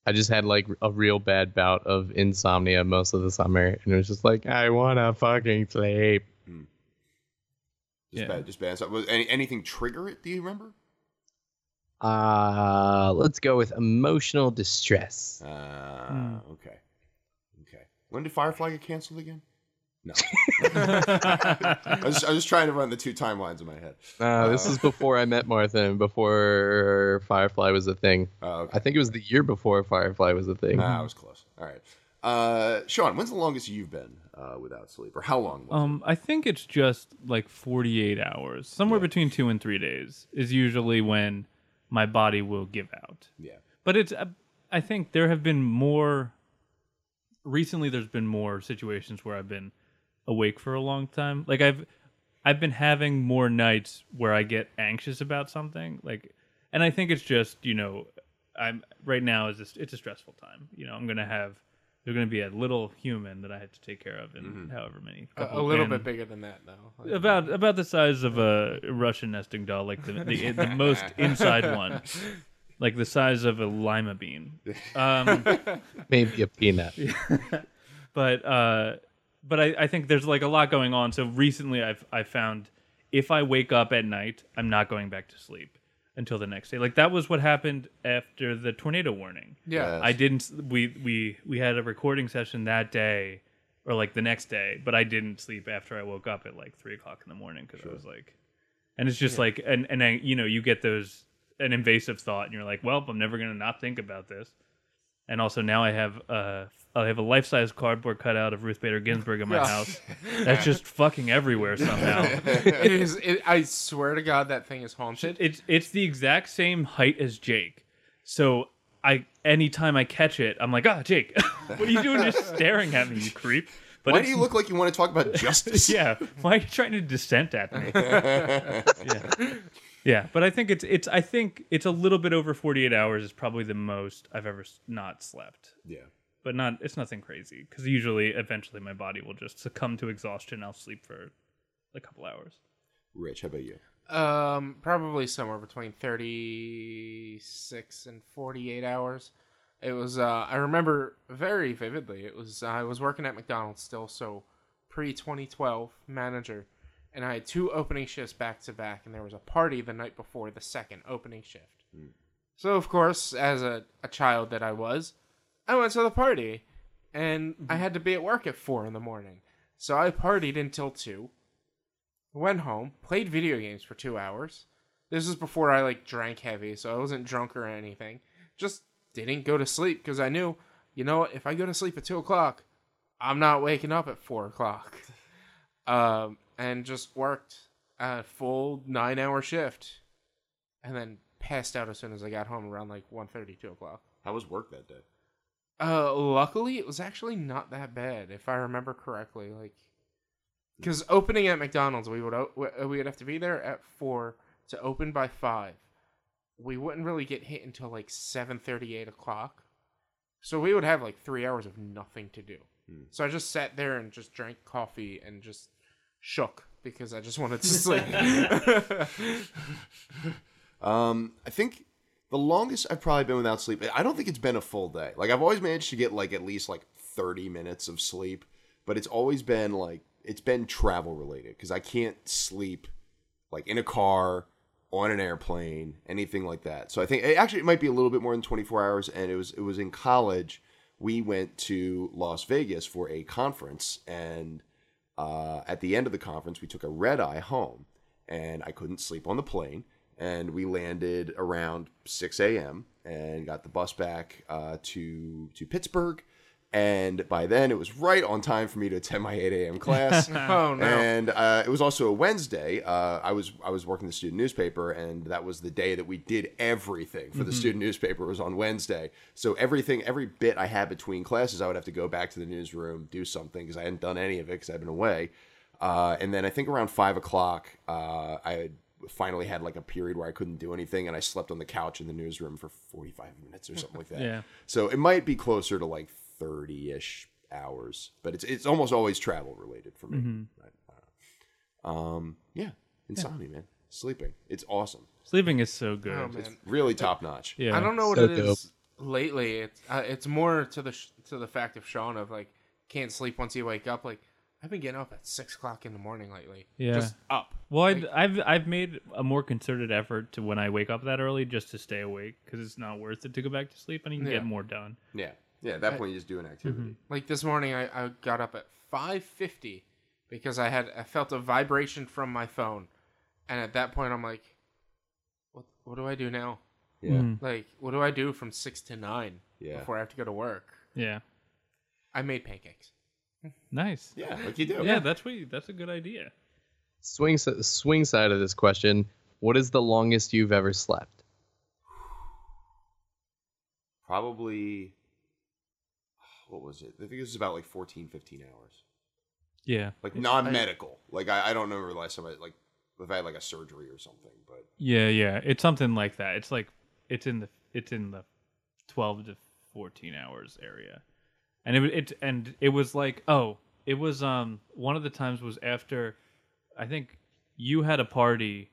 I just had like a real bad bout of insomnia most of the summer, and it was just like, I want to fucking sleep. Hmm. Just yeah. bad. Just bad. So, was any, anything trigger it? Do you remember? Uh, let's go with emotional distress. Uh, mm. Okay. Okay. When did Firefly get canceled again? No. I, was, I was trying to run the two timelines in my head. Uh, uh, this is before I met Martha and before Firefly was a thing. Uh, okay. I think it was the year before Firefly was a thing. Nah, I was close. All right. Uh, Sean, when's the longest you've been uh, without sleep, or how long? Um, it? I think it's just like forty-eight hours. Somewhere yeah. between two and three days is usually when my body will give out. Yeah. But it's, uh, I think there have been more, recently there's been more situations where I've been awake for a long time. Like I've, I've been having more nights where I get anxious about something. Like, and I think it's just, you know, I'm right now is just, it's a stressful time. You know, I'm going to have, there's going to be a little human that I have to take care of in mm-hmm. however many. A, a little bit bigger than that, though. About about the size of a Russian nesting doll, like the the, the most inside one, like the size of a lima bean, um, maybe a peanut. But uh, but I, I think there's like a lot going on. So recently, I've I found if I wake up at night, I'm not going back to sleep until the next day. Like that was what happened after the tornado warning. Yeah. I didn't we we we had a recording session that day or like the next day, but I didn't sleep after I woke up at like three o'clock in the morning because sure. I was like, and it's just yeah. like and and I, you know, you get those an invasive thought and you're like, well, I'm never gonna not think about this. And also now I have uh I have a life size cardboard cutout of Ruth Bader Ginsburg in my yeah. house. That's just fucking everywhere somehow. It is. It, I swear to God, that thing is haunted. It's it's the exact same height as Jake. So I anytime I catch it, I'm like, ah, oh, Jake, what are you doing? Just staring at me, you creep. But why do you look like you want to talk about justice? Yeah. Why are you trying to dissent at me? yeah. Yeah, but I think it's it's I think it's a little bit over forty-eight hours is probably the most I've ever not slept. Yeah. But not it's nothing crazy because usually eventually my body will just succumb to exhaustion. I'll sleep for a couple hours. Rich, how about you? Um, probably somewhere between thirty-six and forty-eight hours. It was uh, I remember very vividly. It was uh, I was working at McDonald's still, so pre twenty twelve manager. And I had two opening shifts back to back, and there was a party the night before the second opening shift. Mm. So, of course, as a, a child that I was, I went to the party, and mm-hmm. I had to be at work at four in the morning. So I partied until two, went home, played video games for two hours. This was before I, like, drank heavy, so I wasn't drunk or anything. Just didn't go to sleep, because I knew, you know what, if I go to sleep at two o'clock, I'm not waking up at four o'clock. Um... And just worked a full nine-hour shift, and then passed out as soon as I got home around like one thirty, two o'clock. How was work that day? Uh, luckily, it was actually not that bad, if I remember correctly. Like, because opening at McDonald's, we would o- we would have to be there at four to open by five. We wouldn't really get hit until like seven thirty, eight o'clock. So we would have like three hours of nothing to do. Hmm. So I just sat there and just drank coffee and just shook because I just wanted to sleep. um, I think the longest I've probably been without sleep, I don't think it's been a full day. Like I've always managed to get like at least like thirty minutes of sleep, but it's always been like, it's been travel related because I can't sleep like in a car, on an airplane, anything like that. So I think actually it might be a little bit more than twenty-four hours. And it was, it was in college. We went to Las Vegas for a conference, and Uh, at the end of the conference, we took a red eye home, and I couldn't sleep on the plane. And we landed around six a.m. and got the bus back uh, to to Pittsburgh, And by then, it was right on time for me to attend my eight a.m. class. Oh, no. And uh, it was also a Wednesday. Uh, I was I was working the student newspaper, and that was the day that we did everything for mm-hmm. the student newspaper. It was on Wednesday. So everything, every bit I had between classes, I would have to go back to the newsroom, do something, because I hadn't done any of it because I'd been away. Uh, and then I think around five o'clock, uh, I had finally had like a period where I couldn't do anything, and I slept on the couch in the newsroom for forty-five minutes or something like that. Yeah. So it might be closer to like thirty-ish hours, but it's it's almost always travel related for me. Mm-hmm. I, I um, yeah, insomnia, yeah. man. Sleeping. It's awesome. Sleeping is so good. Oh, it's really top notch. Yeah. I don't know what so it dope. is lately. It's uh, it's more to the sh- to the fact of Sean of like can't sleep once you wake up. Like I've been getting up at six o'clock in the morning lately. Yeah, just up. Well, like, I've I've made a more concerted effort to when I wake up that early just to stay awake because it's not worth it to go back to sleep and you can yeah. get more done. Yeah. Yeah, at that I, point, you just do an activity. Mm-hmm. Like this morning, I, I got up at five fifty because I had I felt a vibration from my phone. And at that point, I'm like, what What do I do now? Yeah. Mm-hmm. Like, what do I do from six to nine yeah. before I have to go to work? Yeah. I made pancakes. Nice. Yeah, like you do. Yeah, that's what you, that's a good idea. Swing, swing side of this question, what is the longest you've ever slept? Probably... What was it? I think it was about like fourteen, fifteen hours. Yeah. Like non-medical. I, like I, I don't remember the last time I like if I had like a surgery or something, but yeah, yeah. It's something like that. It's like it's in the it's in the twelve to fourteen hours area. And it it and it was like, oh, it was um one of the times was after I think you had a party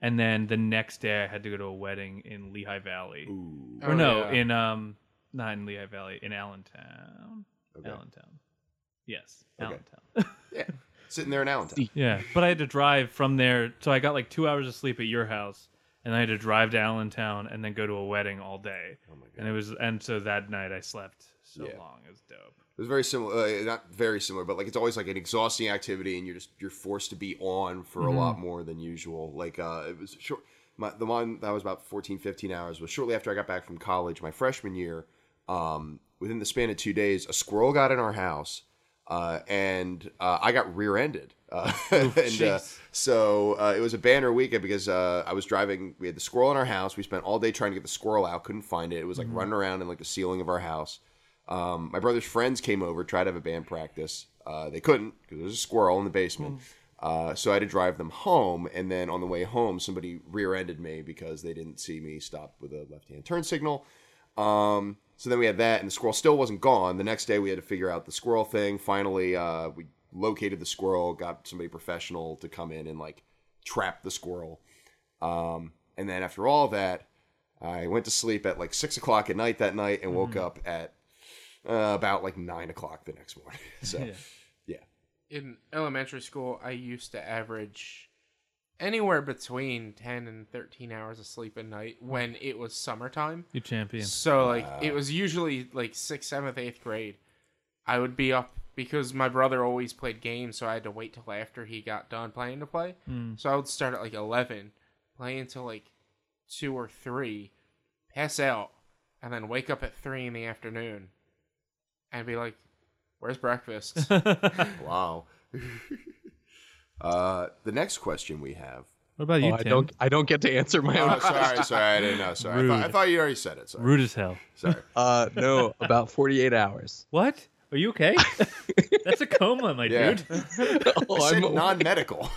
and then the next day I had to go to a wedding in Lehigh Valley. Ooh. Or oh, no, yeah. in um Not in Lehigh Valley, in Allentown. Okay. Allentown. Yes, okay. Allentown. Yeah, sitting there in Allentown. Yeah, but I had to drive from there, so I got like two hours of sleep at your house, and I had to drive to Allentown and then go to a wedding all day. Oh my God. And it was, and so that night I slept so yeah. long. It was dope. It was very similar, uh, not very similar, but like it's always like an exhausting activity, and you're just you're forced to be on for mm-hmm. a lot more than usual. Like uh, it was short. My, the one that was about fourteen, fifteen hours was shortly after I got back from college, my freshman year. Um, within the span of two days, a squirrel got in our house, uh, and, uh, I got rear-ended. Uh, oh, and, uh so, uh, it was a banner weekend because, uh, I was driving, we had the squirrel in our house. We spent all day trying to get the squirrel out. Couldn't find it. It was like mm-hmm. running around in like the ceiling of our house. Um, my brother's friends came over, tried to have a band practice. Uh, they couldn't because there was a squirrel in the basement. Mm-hmm. Uh, so I had to drive them home, and then on the way home, somebody rear-ended me because they didn't see me stop with a left-hand turn signal. Um, so then we had that, and the squirrel still wasn't gone. The next day, we had to figure out the squirrel thing. Finally, uh, we located the squirrel, got somebody professional to come in and, like, trap the squirrel. Um, and then after all that, I went to sleep at, like, six o'clock at night that night and woke mm-hmm. up at uh, about, like, nine o'clock the next morning. So... yeah. In elementary school, I used to average anywhere between ten and thirteen hours of sleep a night when it was summertime. You champion. So, like, wow. It was usually, like, sixth, seventh, eighth grade. I would be up because my brother always played games, so I had to wait till after he got done playing to play. Mm. So I would start at, like, eleven, play until, like, two or three, pass out, and then wake up at three in the afternoon and be like, where's breakfast? Wow. Uh, the next question we have. What about you, oh, Tim? I don't, I don't get to answer my oh, own sorry, question. Sorry, I didn't know. Sorry. I thought, I thought you already said it. Sorry. Rude as hell. Sorry. Uh, no, about forty-eight hours. What? Are you okay? That's a coma, my yeah. dude. Oh, I said I'm non-medical.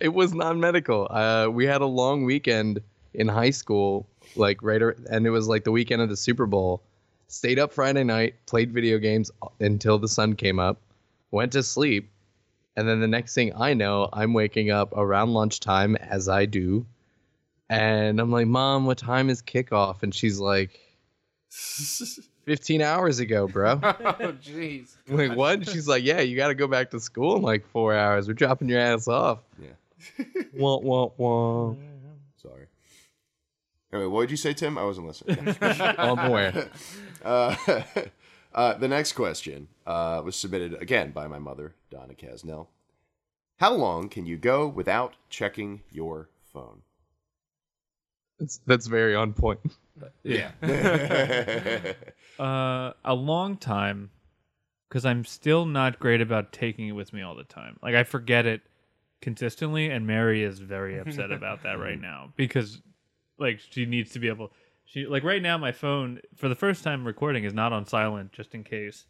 It was non-medical. Uh, we had a long weekend in high school, like right, or, and it was like the weekend of the Super Bowl. Stayed up Friday night, played video games until the sun came up, went to sleep, and then the next thing I know, I'm waking up around lunchtime, as I do, and I'm like, Mom, what time is kickoff? And she's like, fifteen hours ago, bro. Oh, jeez. I'm like, what? And she's like, yeah, you got to go back to school in like four hours. We're dropping your ass off. Yeah. Womp, womp, womp. Sorry. Anyway, what did you say, Tim? I wasn't listening. Oh, boy. Uh, uh, the next question uh, was submitted, again, by my mother, Donna Casnell. How long can you go without checking your phone? That's, that's very on point. Yeah. uh, a long time, because I'm still not great about taking it with me all the time. Like, I forget it consistently, and Mary is very upset about that right now, because, like, she needs to be able... She, like, right now, my phone, for the first time recording, is not on silent, just in case.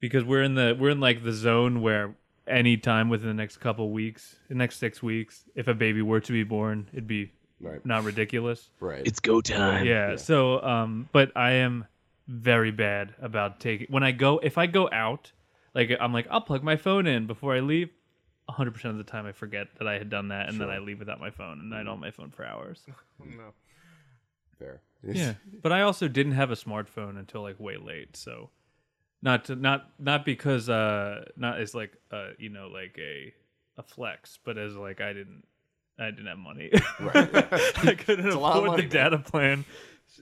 Because we're in the we're in like the zone where any time within the next couple weeks, the next six weeks, if a baby were to be born, it'd be right. not ridiculous. Right. It's go time. Yeah. yeah. So, um, but I am very bad about taking when I go. If I go out, like I'm like I'll plug my phone in before I leave. one hundred percent of the time, I forget that I had done that, and sure. then I leave without my phone, and mm-hmm. I don't have my phone for hours. No. Fair. Yeah. But I also didn't have a smartphone until like way late, so. Not to, not not because uh not as like uh you know like a a flex, but as like I didn't I didn't have money. Right. Yeah. I couldn't it's afford money, the data man. plan.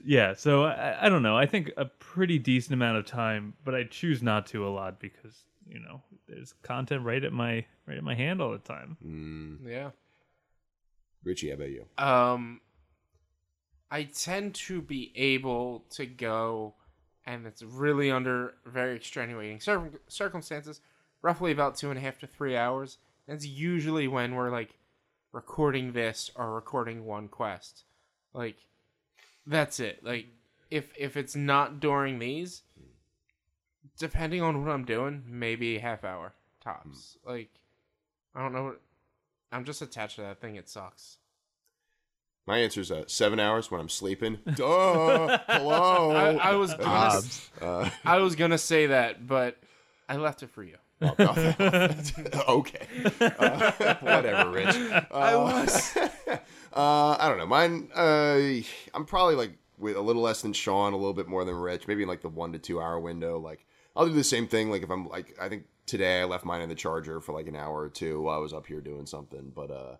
Yeah, so I, I don't know. I think a pretty decent amount of time, but I choose not to a lot because you know there's content right at my right at my hand all the time. Mm. Yeah. Richie, how about you? Um, I tend to be able to go. And it's really under very extenuating cir- circumstances, roughly about two and a half to three hours. That's usually when we're, like, recording this or recording one quest. Like, that's it. Like, if if it's not during these, depending on what I'm doing, maybe half hour tops. Mm. Like, I don't know. What, I'm just attached to that thing. It sucks. My answer is uh, seven hours when I'm sleeping. Duh. Hello. I, I was gonna, uh, I was gonna say that, but I left it for you. Oh, no, no. Okay. Uh, whatever, Rich. Uh, I was. uh, I don't know. Mine. Uh, I'm probably like with a little less than Sean, a little bit more than Rich. Maybe in like the one to two hour window. Like I'll do the same thing. Like if I'm like I think today I left mine in the charger for like an hour or two while I was up here doing something, but. uh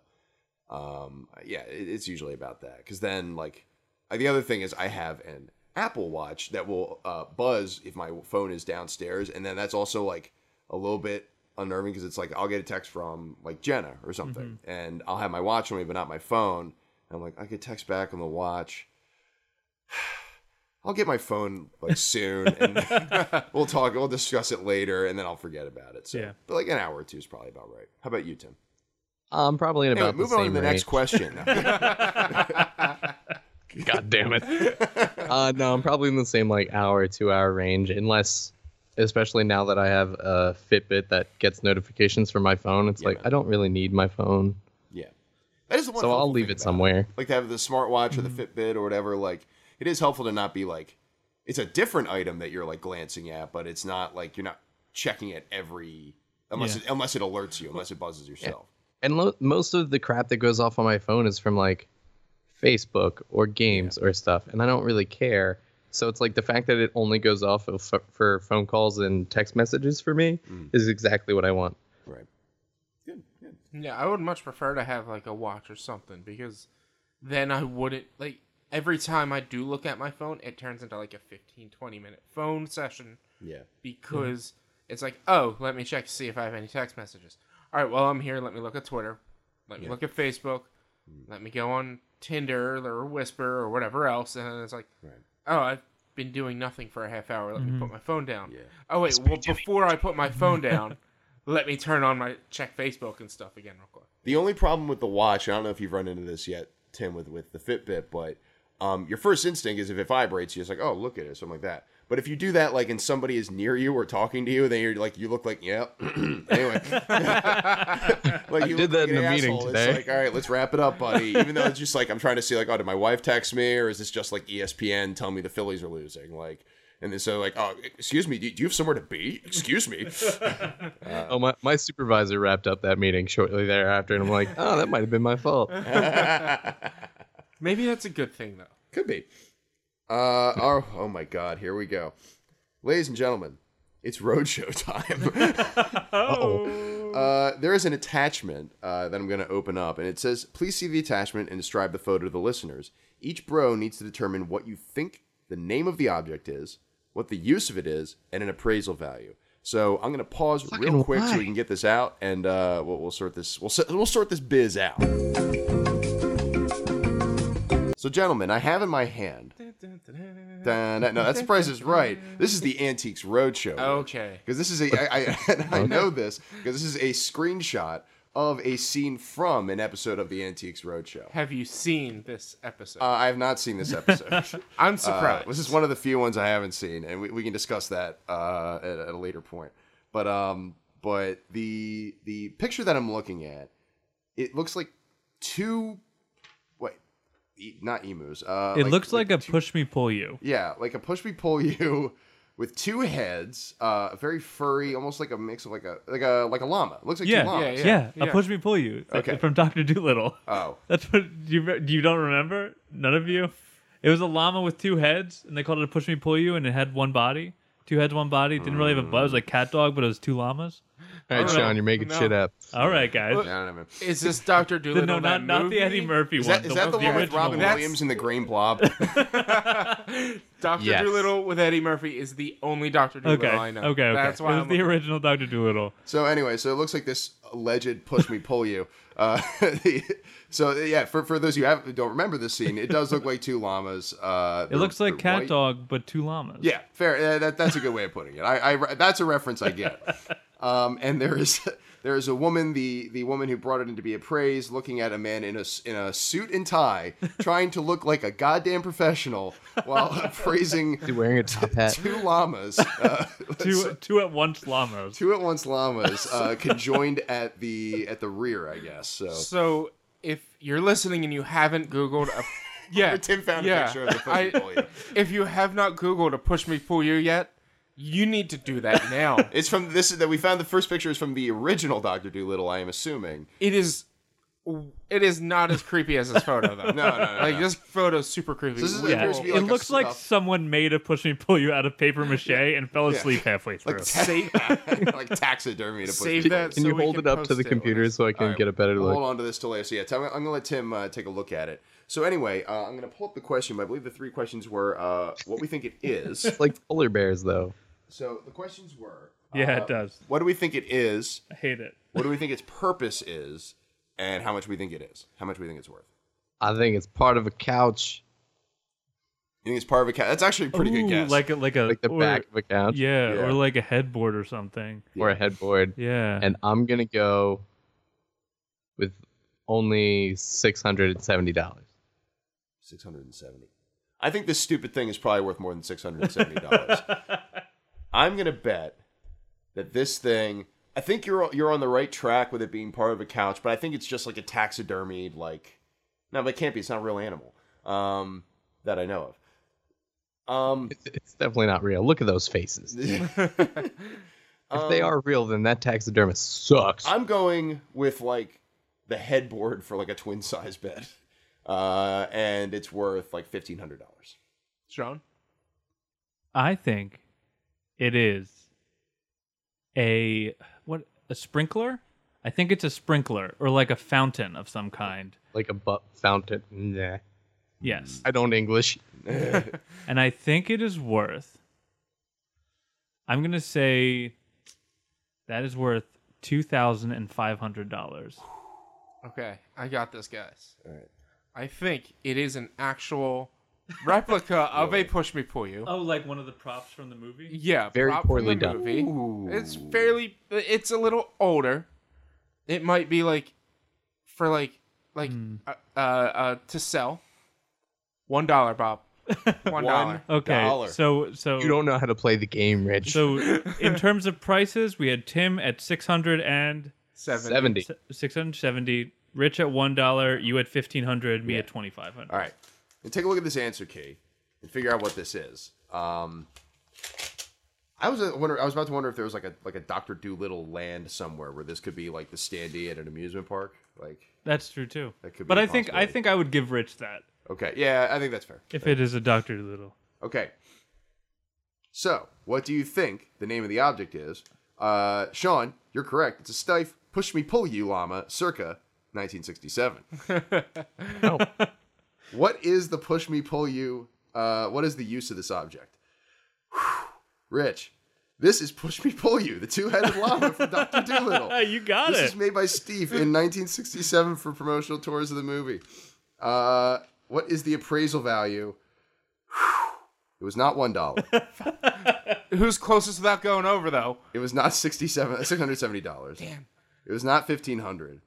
Um, yeah, it's usually about that. Cause then like the other thing is I have an Apple Watch that will, uh, buzz if my phone is downstairs. And then that's also like a little bit unnerving cause it's like, I'll get a text from like Jenna or something mm-hmm. and I'll have my watch on me, but not my phone. And I'm like, I could text back on the watch. I'll get my phone like soon and we'll talk, we'll discuss it later. And then I'll forget about it. So, yeah. But like an hour or two is probably about right. How about you, Tim? I'm um, probably in about anyway, the same range. Move on to the next question. God damn it. Uh, no, I'm probably in the same like hour, two hour range, unless, especially now that I have a Fitbit that gets notifications from my phone. It's yeah, like, man. I don't really need my phone. Yeah. That is the one. So I'll leave it somewhere. It. Like to have the smartwatch or the Fitbit or whatever. Like, it is helpful to not be like, it's a different item that you're like glancing at, but it's not like you're not checking it every, unless, yeah. it, unless it alerts you, unless it buzzes yourself. Yeah. And lo- most of the crap that goes off on my phone is from, like, Facebook or games yeah. or stuff. And I don't really care. So it's like the fact that it only goes off of f- for phone calls and text messages for me mm. is exactly what I want. Right. Good, good. Yeah, I would much prefer to have, like, a watch or something. Because then I wouldn't, like, every time I do look at my phone, it turns into, like, a fifteen, twenty-minute phone session. Yeah. Because yeah. it's like, oh, let me check to see if I have any text messages. All right, well, I'm here. Let me look at Twitter. Let me yeah. look at Facebook. Let me go on Tinder or Whisper or whatever else. And it's like, right. oh, I've been doing nothing for a half hour. Let mm-hmm. me put my phone down. Yeah. Oh, wait, well, before I put my phone down, let me turn on my check Facebook and stuff again real quick. The only problem with the watch, I don't know if you've run into this yet, Tim, with, with the Fitbit, but um, your first instinct is if it vibrates, you're just like, oh, look at it, something like that. But if you do that, like, and somebody is near you or talking to you, then you're like, you look like, yeah. anyway. like, you I did that like in a meeting today. It's like, all right, let's wrap it up, buddy. Even though it's just like, I'm trying to see, like, oh, did my wife text me? Or is this just like E S P N telling me the Phillies are losing? Like, and then so like, oh, excuse me, do you have somewhere to be? Excuse me. Uh, oh, my, my supervisor wrapped up that meeting shortly thereafter. And I'm like, oh, that might have been my fault. Maybe that's a good thing, though. Could be. Uh, our, oh my God, here we go. Ladies and gentlemen, it's roadshow time. Uh-oh. Uh, there is an attachment uh, that I'm going to open up, and it says, please see the attachment and describe the photo to the listeners. Each bro needs to determine what you think the name of the object is, what the use of it is, and an appraisal value. So I'm going to pause Fucking real quick why? so we can get this out, and uh, we'll, we'll sort this. We'll, we'll sort this biz out. So, gentlemen, I have in my hand... Dun, no, that's the Price is Right. This is the Antiques Roadshow. Okay. Because this is a... I, I, I know this because this is a screenshot of a scene from an episode of the Antiques Roadshow. Have you seen this episode? Uh, I have not seen this episode. I'm surprised. Uh, this is one of the few ones I haven't seen, and we, we can discuss that uh, at, at a later point. But um, but the the picture that I'm looking at, it looks like two... Wait, e- not emus. Uh, it like, looks like, like a two, push-me-pull-you. Yeah, like a push-me-pull-you... With two heads, uh, very furry, almost like a mix of like a like a like a llama. It looks like yeah, two llamas. Yeah, yeah, yeah. yeah. A push me pull you. Okay. From Doctor Dolittle. Oh, that's what you you don't remember? None of you. It was a llama with two heads, and they called it a push me pull you, and it had one body, two heads, one body. It didn't mm. really have a butt. It was like cat dog, but it was two llamas. All right, Sean, you're making no. shit up. All right, guys. Well, no, no, no. Is this Doctor Dolittle? No, not, not the Eddie Murphy is that, one. Is the that the one with Robin one. Williams and the Green Blob? Doctor Yes. Dolittle with Eddie Murphy is the only Doctor Dolittle okay. I know. Okay, okay. That's why it was the original Doctor Dolittle. So anyway, so it looks like this alleged push me pull you. Uh, so yeah, for for those of you who don't remember this scene, it does look like two llamas. Uh, it looks like cat white. Dog, but two llamas. Yeah, fair. Uh, that that's a good way of putting it. I, I that's a reference I get. Um, and there is there is a woman, the the woman who brought it in to be appraised, looking at a man in a in a suit and tie, trying to look like a goddamn professional while appraising. He's wearing a top hat. Two llamas, uh, two two at once llamas, two at once llamas, uh, conjoined at the at the rear, I guess. So, so if you're listening and you haven't Googled a yeah, Tim found yeah. a picture of the push-me-pull-you. If you have not Googled a push-me-pull-you yet. You need to do that now. It's from this that we found. The first picture is from the original Doctor Dolittle. I am assuming it is. It is not as creepy as this photo, though. no, no, no, like no. This photo's super creepy. So this is, yeah. it, like it looks stuff. Like someone made a push me pull you out of paper mache and fell asleep yeah. halfway through. Like, save, like taxidermy to push save me. That. Can so you hold can it up to the computer so I can right, get a better we'll look? Hold on to this till later. So yeah, I'm, I'm gonna let Tim uh, take a look at it. So anyway, uh, I'm gonna pull up the question. But I believe the three questions were uh, what we think it is. It's like polar bears, though. So the questions were... Yeah, uh, it does. What do we think it is? I hate it. What do we think its purpose is? And how much we think it is? How much we think it's worth? I think it's part of a couch. You think it's part of a couch? That's actually a pretty Ooh, good guess. Like a, like a like the or, back of a couch. Yeah, yeah, or like a headboard or something. Yeah. Or a headboard. Yeah. And I'm going to go with only six hundred seventy dollars. six hundred seventy dollars. I think this stupid thing is probably worth more than six hundred seventy dollars. I'm going to bet that this thing, I think you're you're on the right track with it being part of a couch, but I think it's just like a taxidermied, like, no, but it can't be. It's not a real animal um, that I know of. Um, it's, it's definitely not real. Look at those faces. If um, they are real, then that taxidermist sucks. I'm going with like the headboard for like a twin size bed uh, and it's worth like fifteen hundred dollars. Sean? I think... It is a what a sprinkler? I think it's a sprinkler or like a fountain of some kind. Like a bu- fountain. Nah. Yes. I don't English. And I think it is worth I'm going to say that is worth two thousand five hundred dollars. Okay, I got this, guys. All right. I think it is an actual replica of a push me pull you. Oh, like one of the props from the movie? Yeah, very poorly done. Movie. It's fairly. It's a little older. It might be like for like like mm. uh, uh, uh to sell. One dollar, Bob. One dollar. Okay. Dollar. So so you don't know how to play the game, Rich. So in terms of prices, we had Tim at six hundred and seventy. Six hundred seventy. Rich at one dollar. You at fifteen hundred. Me yeah. at twenty five hundred. All right. And take a look at this answer key and figure out what this is. Um, I was a wonder. I was about to wonder if there was like a like a Doctor Dolittle land somewhere where this could be like the standee at an amusement park. Like that's true too. That could be. But I think I think I would give Rich that. Okay. Yeah, I think that's fair. If fair. It is a Doctor Dolittle. Okay. So, what do you think the name of the object is? Uh, Sean, you're correct. It's a stiff push me pull you llama, circa nineteen sixty-seven. Oh. What is the push me pull you? Uh, what is the use of this object? Whew. Rich, this is push me pull you, the two headed llama from Doctor Dolittle. You got this it. This is made by Steve in nineteen sixty-seven for promotional tours of the movie. Uh, What is the appraisal value? Whew. It was not one dollar. Who's closest without going over, though? It was not six hundred seventy dollars. Damn. It was not fifteen hundred dollars.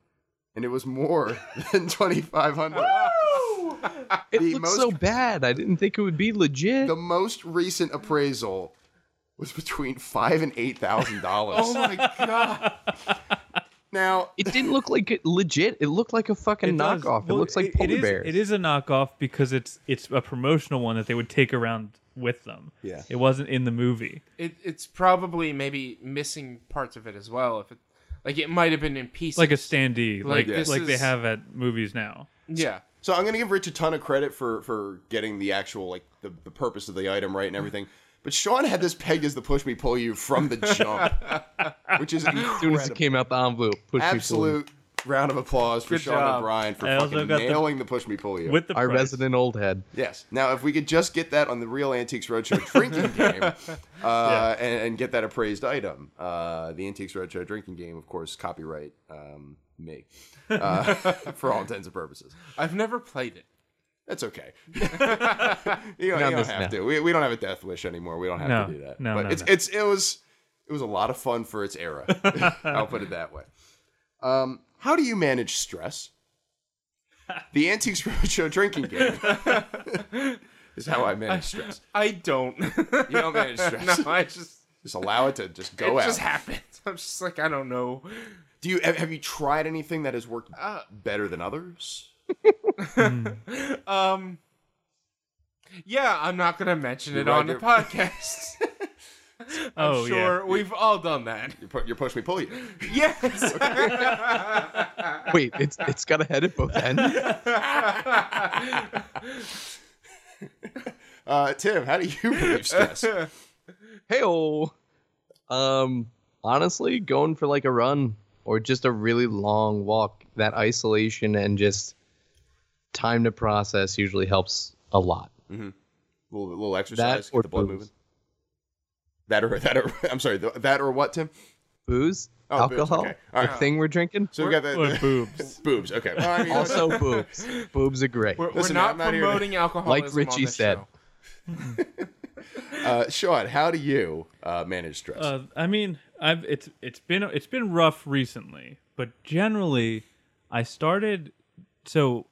And it was more than twenty-five hundred dollars. It the looked most, so bad. I didn't think it would be legit. The most recent appraisal was between five and eight thousand dollars. Oh my god! Now it didn't look like it legit. It looked like a fucking it knockoff. Well, it looks like it, polar it bears. Is, it is a knockoff because it's it's a promotional one that they would take around with them. Yeah, it wasn't in the movie. It, it's probably maybe missing parts of it as well. If it, like it might have been in pieces, like a standee, like like, yeah. like is, they have at movies now. Yeah. So I'm gonna give Rich a ton of credit for, for getting the actual like the, the purpose of the item right and everything, but Sean had this pegged as the push me pull you from the jump, which is incredible. As soon as it came out the envelope, push absolute me pull round of applause for good Sean job. O'Brien for I fucking nailing the, the push me pull you with the our price. Resident old head. Yes. Now if we could just get that on the Real Antiques Roadshow drinking game, uh, yeah. and, and get that appraised item, uh, the Antiques Roadshow drinking game, of course, copyright. Um, me uh, for all intents and purposes. I've never played it. That's okay. you don't, you don't have to. We, we don't have a death wish anymore. We don't have no, to do that. No, but no, it's no. it's it was it was a lot of fun for its era. I'll put it that way. Um, how do you manage stress? The Antiques Roadshow drinking game is how I manage stress. I, I don't. You don't manage stress. No, I just just allow it to just go it out. It just happens. I'm just like I don't know. Do you have you tried anything that has worked uh, better than others? um, yeah, I'm not going to mention you're it right, on the podcast. I'm oh, sure yeah. we've all done that. You pu- push me, pull you. Yes. Wait, it's it's got a head at both ends. uh, Tim, how do you relieve stress? Hey-oh. Um, honestly, going for like a run. Or just a really long walk. That isolation and just time to process usually helps a lot. Mm-hmm. A little, a little exercise, get the blood moving. That or that or I'm sorry, that or what, Tim? Booze, oh, alcohol, okay. All right. The thing we're drinking. So we got the, the boobs, boobs. Okay. Well, I mean, also boobs. Boobs are great. We're, Listen, we're not, not promoting alcohol. Like Richie said. uh, Sean, how do you uh, manage stress? Uh, I mean. I've it's it's been it's been rough recently, but generally, I started so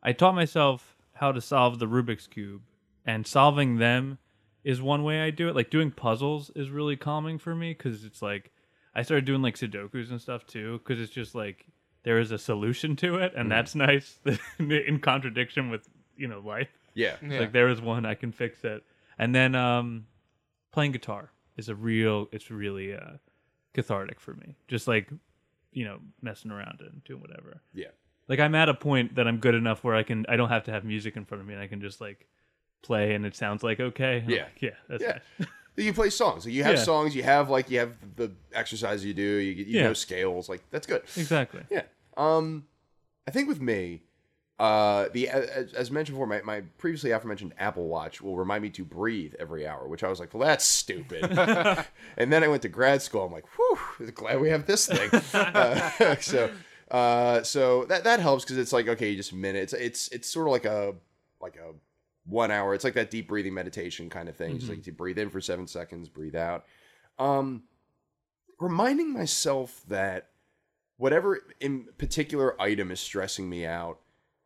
I taught myself how to solve the Rubik's Cube, and solving them is one way I do it. Like doing puzzles is really calming for me because it's like I started doing like Sudokus and stuff too because it's just like there is a solution to it, and mm-hmm. that's nice in contradiction with you know life. Yeah, yeah. Like there is one I can fix it, and then um, playing guitar is a real it's really. Uh, cathartic for me, just like you know messing around and doing whatever. Yeah, like I'm at a point that I'm good enough where I can I don't have to have music in front of me and I can just like play and it sounds like okay. Yeah, like, yeah, that's yeah. Nice. You play songs, you have yeah. songs, you have like you have the exercise you do, you you yeah. know scales, like that's good. Exactly. Yeah. Um, I think with me, uh, the as, as mentioned before, my my previously aforementioned Apple Watch will remind me to breathe every hour, which I was like, well, that's stupid. And then I went to grad school. I'm like, whew, glad we have this thing. uh, so, uh, so that that helps because it's like, okay, just a minute. It's it's it's sort of like a like a one hour. It's like that deep breathing meditation kind of thing. Mm-hmm. Just like to breathe in for seven seconds, breathe out. Um, reminding myself that whatever in particular item is stressing me out.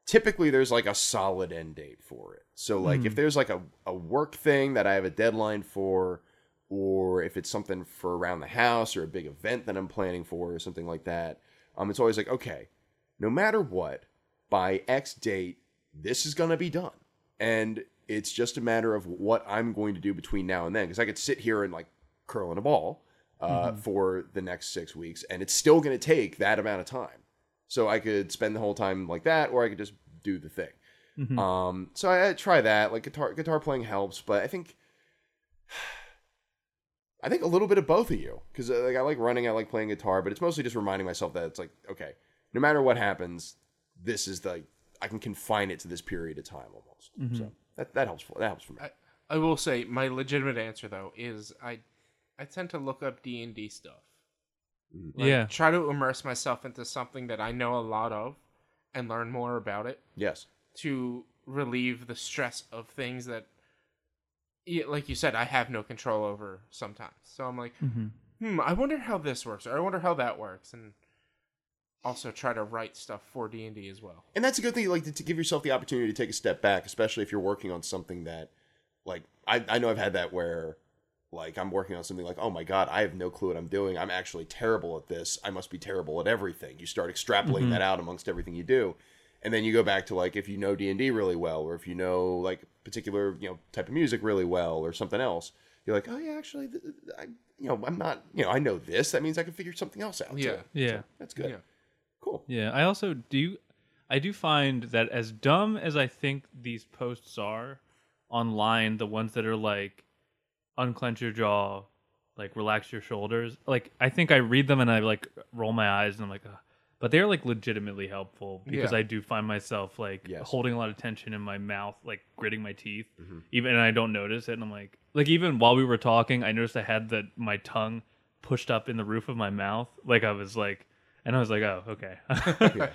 Typically, there's like a solid end date for it. So like mm. if there's like a, a work thing that I have a deadline for, or if it's something for around the house or a big event that I'm planning for or something like that, um, it's always like, okay, no matter what, by X date, this is going to be done. And it's just a matter of what I'm going to do between now and then. Because I could sit here and like curl in a ball uh, mm. for the next six weeks and it's still going to take that amount of time. So I could spend the whole time like that, or I could just do the thing. Mm-hmm. Um, so I, I try that. Like guitar, guitar playing helps, but I think, I think a little bit of both of you, because like I like running, I like playing guitar, but it's mostly just reminding myself that it's like, okay, no matter what happens, this is the I can confine it to this period of time almost. Mm-hmm. So that that helps. That helps for me. I, I will say my legitimate answer though is I, I tend to look up D and D stuff. Like, yeah. Try to immerse myself into something that I know a lot of and learn more about it. Yes. To relieve the stress of things that, like you said, I have no control over sometimes. So I'm like, mm-hmm. hmm, I wonder how this works, or I wonder how that works, and also try to write stuff for D and D as well. And that's a good thing, like, to, to give yourself the opportunity to take a step back, especially if you're working on something that, like, I, I know I've had that where, like, I'm working on something like, oh my God, I have no clue what I'm doing. I'm actually terrible at this. I must be terrible at everything. You start extrapolating mm-hmm. that out amongst everything you do. And then you go back to, like, if you know D and D really well, or if you know, like, particular, you know, type of music really well, or something else, you're like, oh, yeah, actually, th- I, you know, I'm not, you know, I know this. That means I can figure something else out. Yeah. Too. Yeah. So that's good. Yeah. Cool. Yeah. I also do, I do find that as dumb as I think these posts are online, the ones that are, like, unclench your jaw, like, relax your shoulders. Like, I think I read them and I, like, roll my eyes and I'm like, oh. But they're, like, legitimately helpful because yeah. I do find myself, like, yes. holding a lot of tension in my mouth, like, gritting my teeth. Mm-hmm. Even and I don't notice it. And I'm like, like, even while we were talking, I noticed I had the, my tongue pushed up in the roof of my mouth. Like, I was like, and I was like, oh, okay. yeah.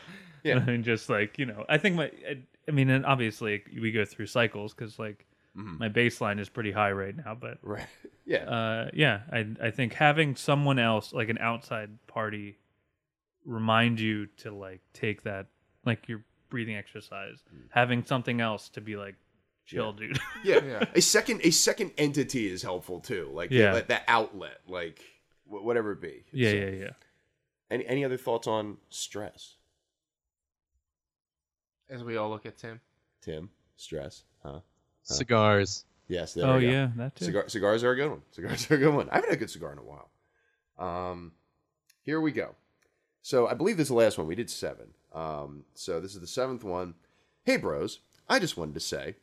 yeah. And I mean, just, like, you know, I think my, I, I mean, and obviously we go through cycles because, like, mm-hmm. my baseline is pretty high right now. But, right. yeah. Uh, yeah. I, I think having someone else, like, an outside party, remind you to, like, take that, like, your breathing exercise, mm. having something else to be like, chill, yeah. dude. yeah. yeah. A second, a second entity is helpful too. Like, yeah. that, that outlet, like, whatever it be. Yeah. So, yeah. Yeah. Any, any other thoughts on stress? As we all look at Tim, Tim, stress, huh? huh? Cigars. Yes. There oh we go. yeah. That too. Cigar, cigars are a good one. Cigars are a good one. I haven't had a good cigar in a while. Um, here we go. So I believe this is the last one. We did seven. Um, so this is the seventh one. Hey, bros. I just wanted to say,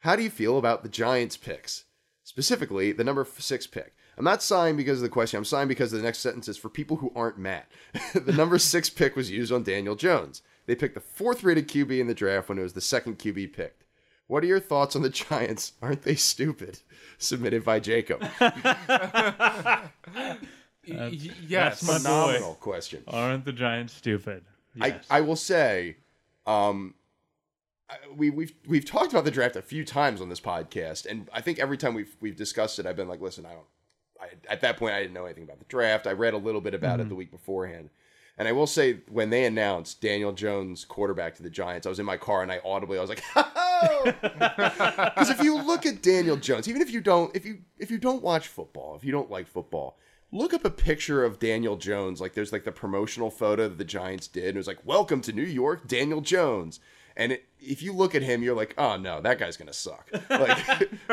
how do you feel about the Giants picks? Specifically, the number six pick. I'm not sighing because of the question. I'm sighing because the next sentence is for people who aren't Matt. The number six pick was used on Daniel Jones. They picked the fourth rated Q B in the draft when it was the second Q B picked. What are your thoughts on the Giants? Aren't they stupid? Submitted by Jacob. Uh, yes, phenomenal boy. Question. Aren't the Giants stupid? Yes. I, I will say, um, we we've we've talked about the draft a few times on this podcast, and I think every time we've we've discussed it, I've been like, listen, I don't. I, at that point, I didn't know anything about the draft. I read a little bit about mm-hmm. it the week beforehand, and I will say, when they announced Daniel Jones quarterback to the Giants, I was in my car and I audibly I was like, ho! Because if you look at Daniel Jones, even if you don't, if you if you don't watch football, if you don't like football. Look up a picture of Daniel Jones. Like, there's, like, the promotional photo that the Giants did. And it was like, welcome to New York, Daniel Jones. And it, if you look at him, you're like, oh, no, that guy's going to suck. Like,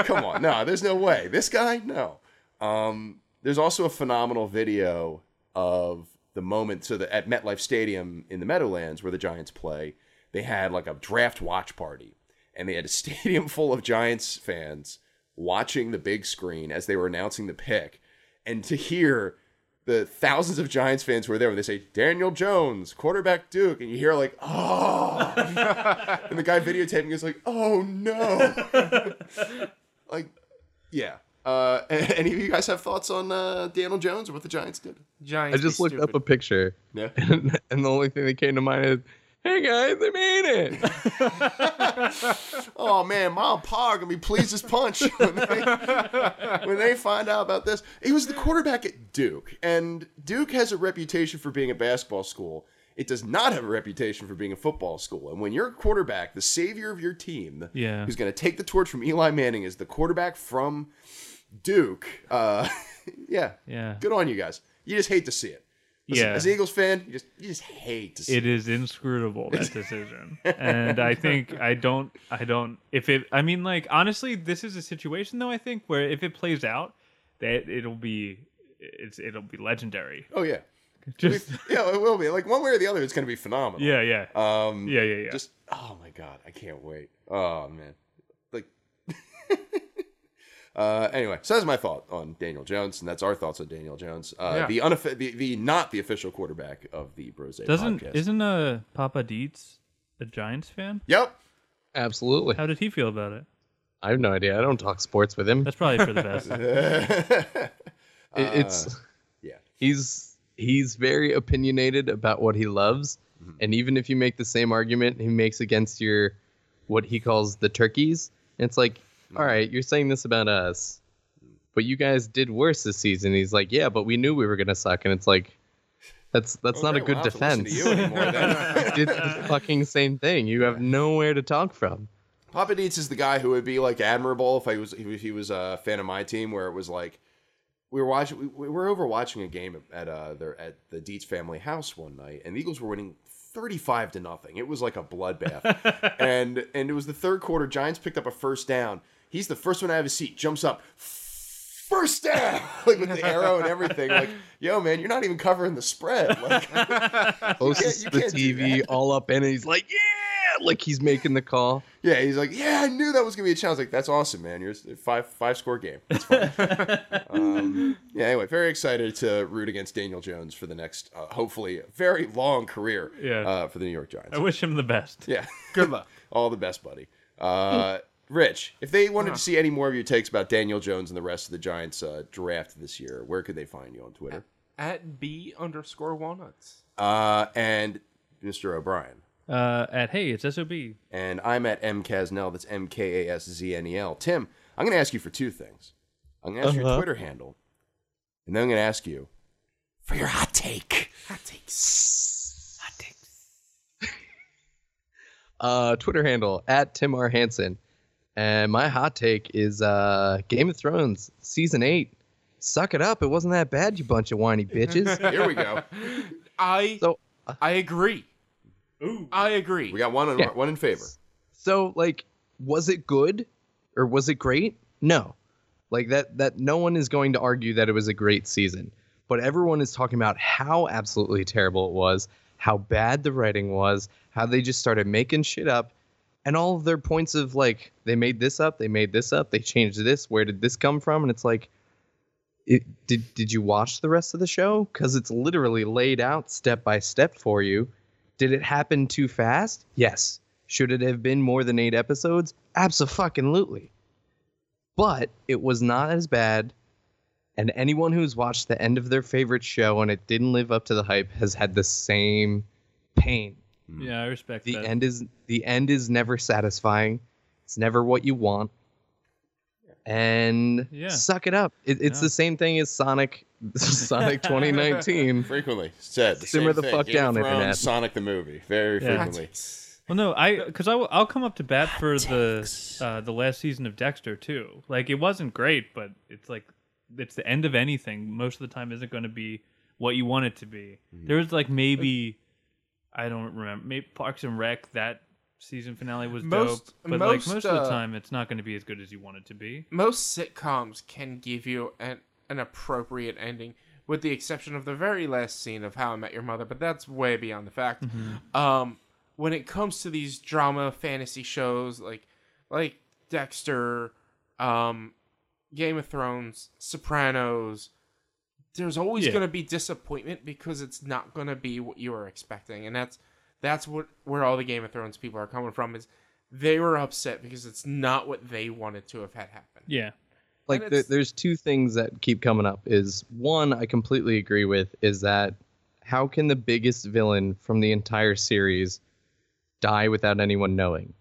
come on. No, there's no way. This guy? No. Um, there's also a phenomenal video of the moment. So the, at MetLife Stadium in the Meadowlands where the Giants play, they had, like, a draft watch party. And they had a stadium full of Giants fans watching the big screen as they were announcing the pick. And to hear the thousands of Giants fans who were there when they say, Daniel Jones, quarterback Duke. And you hear, like, oh. And the guy videotaping is like, oh, no. Like, yeah. Uh, any of you guys have thoughts on uh, Daniel Jones or what the Giants did? Giants I just looked stupid. Up a picture. Yeah. And, and the only thing that came to mind is, hey, guys, they made it. Oh, man, Mom and Pa are going to be pleased as punch when they, when they find out about this. He was the quarterback at Duke, and Duke has a reputation for being a basketball school. It does not have a reputation for being a football school. And when you're a quarterback, the savior of your team, yeah. who's going to take the torch from Eli Manning, is the quarterback from Duke. Uh, yeah. yeah, good on you guys. You just hate to see it. Yeah. As an Eagles fan, you just you just hate to see it. It is inscrutable, that decision. And I think I don't I don't if it I mean like honestly this is a situation though I think where if it plays out that it'll be it's it'll be legendary. Oh yeah. Just we, yeah, it will be. Like one way or the other it's going to be phenomenal. Yeah, yeah. Um Yeah, yeah, yeah. Just oh my God, I can't wait. Oh man. Like Uh, anyway, so that's my thought on Daniel Jones, and that's our thoughts on Daniel Jones, uh, yeah. the, unoff- the the not the official quarterback of the Brosé Doesn't, podcast. Isn't uh, Papa Dietz a Giants fan? Yep. Absolutely. How did he feel about it? I have no idea. I don't talk sports with him. That's probably for the best. it, it's uh, yeah. He's he's very opinionated about what he loves, mm-hmm. and even if you make the same argument he makes against your what he calls the turkeys. And it's like, all right, you're saying this about us, but you guys did worse this season. He's like, yeah, but we knew we were going to suck. And it's like, that's that's okay, not a good we'll defense. You did the fucking same thing. You have nowhere to talk from. Papa Dietz is the guy who would be like admirable if I was if he was a fan of my team, where it was like we were watching we, we were over watching a game at uh their at the Dietz family house one night, and the Eagles were winning thirty-five to nothing. It was like a bloodbath, and and it was the third quarter. Giants picked up a first down. He's the first one out of his seat, jumps up. First down, like with the arrow and everything. Like, yo, man, you're not even covering the spread. Like, posts the T V all up in, and he's like, yeah, like he's making the call. Yeah, he's like, yeah, I knew that was gonna be a challenge. Like, that's awesome, man. You're a five five score game. That's fine. um, yeah. Anyway, very excited to root against Daniel Jones for the next, uh, hopefully, very long career. Yeah. Uh, for the New York Giants. I wish him the best. Yeah. Good luck. All the best, buddy. Uh. Mm. Rich, if they wanted huh. to see any more of your takes about Daniel Jones and the rest of the Giants uh, draft this year, where could they find you on Twitter? At, at B underscore walnuts. Uh, and Mister O'Brien. Uh, at hey, it's S O B. And I'm at M Casnell. That's M K A S Z N E L. Tim, I'm going to ask you for two things. I'm going to ask uh-huh. your Twitter handle, and then I'm going to ask you for your hot take. Hot takes. Hot takes. uh, Twitter handle at Tim R Hansen. And my hot take is uh, Game of Thrones, season eight. Suck it up. It wasn't that bad, you bunch of whiny bitches. Here we go. I so, uh, I agree. Ooh. I agree. We got one in, yeah. one in favor. So, like, was it good or was it great? No. Like, that, that no one is going to argue that it was a great season. But everyone is talking about how absolutely terrible it was, how bad the writing was, how they just started making shit up. And all of their points of, like, they made this up, they made this up, they changed this, where did this come from? And it's like, it, did did you watch the rest of the show? Because it's literally laid out step by step for you. Did it happen too fast? Yes. Should it have been more than eight episodes? Abso-fucking-lutely. But it was not as bad. And anyone who's watched the end of their favorite show and it didn't live up to the hype has had the same pain. Yeah, I respect the that. The end is the end is never satisfying. It's never what you want. And yeah. suck it up. It, it's yeah. the same thing as Sonic Sonic twenty nineteen. Frequently said. The Simmer the thing. Fuck Game down, Thrones, internet. Sonic the movie. Very yeah. frequently. Well, no, I because I I'll come up to bat for the uh, the last season of Dexter too. Like, it wasn't great, but it's like it's the end of anything. Most of the time, isn't going to be what you want it to be. Mm-hmm. There was like maybe. I don't remember. Maybe Parks and Rec, that season finale was most, dope. But most, like most uh, of the time, it's not going to be as good as you want it to be. Most sitcoms can give you an, an appropriate ending, with the exception of the very last scene of How I Met Your Mother, but that's way beyond the fact. Mm-hmm. Um, when it comes to these drama fantasy shows like like Dexter, um, Game of Thrones, Sopranos... There's always yeah. going to be disappointment because it's not going to be what you were expecting. And that's that's what where all the Game of Thrones people are coming from, is they were upset because it's not what they wanted to have had happen. Yeah. Like, there, there's two things that keep coming up. Is one, I completely agree with, is that how can the biggest villain from the entire series die without anyone knowing?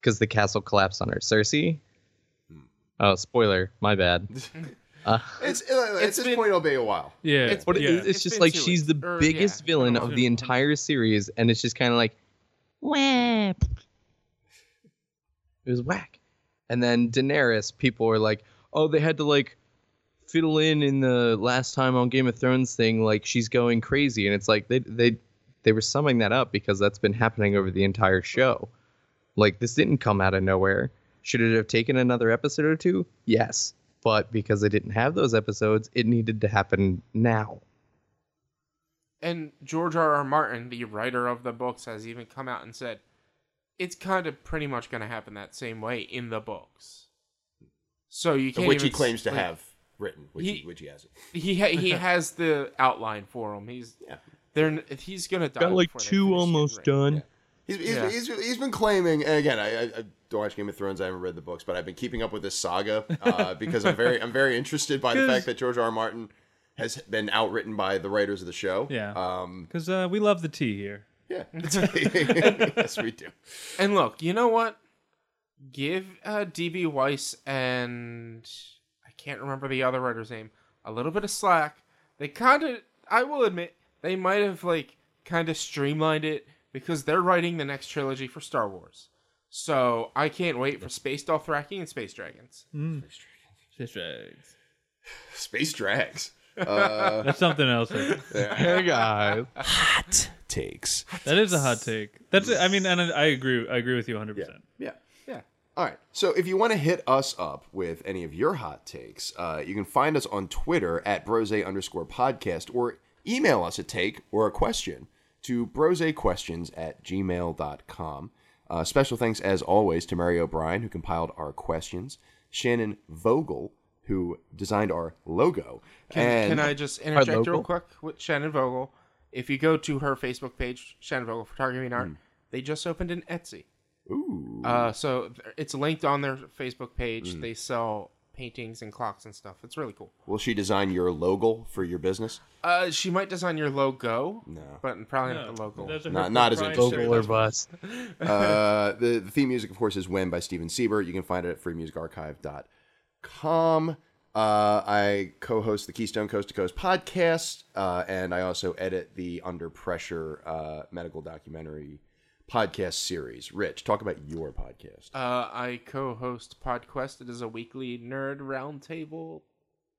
Because the castle collapsed on her. Cersei? Oh, spoiler. My bad. Uh, it's it's this point it'll be a while. Yeah, it's, but yeah. It, it's, it's just like she's the or, biggest yeah, villain of the entire series, and it's just kind of like, wah. It was whack. And then Daenerys, people were like, oh, they had to like fiddle in in the last time on Game of Thrones thing, like she's going crazy, and it's like they they they were summing that up because that's been happening over the entire show. Like, this didn't come out of nowhere. Should it have taken another episode or two? Yes. But because they didn't have those episodes, it needed to happen now. And George R. R. Martin, the writer of the books, has even come out and said, it's kind of pretty much going to happen that same way in the books. So you can't. Which he claims to have written, which he, he, which he hasn't. He ha- he has the outline for him. He's yeah. They're he's going to die. Got like two almost done. Yeah. He's he's, yeah. he's he's been claiming, and again, I. I, I don't watch Game of Thrones. I haven't read the books, but I've been keeping up with this saga uh, because I'm very, I'm very interested by the fact that George R. R. Martin has been outwritten by the writers of the show. Yeah, because um, uh, we love the tea here. Yeah. Yes, we do. And look, you know what? Give uh, D B Weiss and I can't remember the other writer's name a little bit of slack. They kind of, I will admit, they might have like kind of streamlined it because they're writing the next trilogy for Star Wars. So I can't wait for Space Dothraki and Space Dragons. Mm. Space Dragons. Space Drags. Uh, That's something else. Right? Yeah. Hey guys, hot takes. Hot that takes. Is a hot take. That's it. I mean, and I agree. I agree with you one hundred percent. Yeah. Yeah. Yeah. All right. So if you want to hit us up with any of your hot takes, uh, you can find us on Twitter at brosé underscore podcast, or email us a take or a question to broséquestions at gmail dot com. Uh, special thanks, as always, to Mary O'Brien, who compiled our questions, Shannon Vogel, who designed our logo. Can, and can I just interject real quick with Shannon Vogel? If you go to her Facebook page, Shannon Vogel Photography and Art, mm. they just opened an Etsy. Ooh. Uh, so it's linked on their Facebook page. Mm. They sell paintings and clocks and stuff. It's really cool. Will she design your logo for your business? Uh, she might design your logo. No. But probably no, not the logo. Not, not as a logo or bust. uh, the, the theme music, of course, is When by Steven Siebert. You can find it at free music archive dot com. Com. Uh, I co-host the Keystone Coast to Coast podcast, uh, and I also edit the Under Pressure uh, medical documentary podcast series. Rich, talk about your podcast. Uh, I co-host PodQuest. It is a weekly nerd roundtable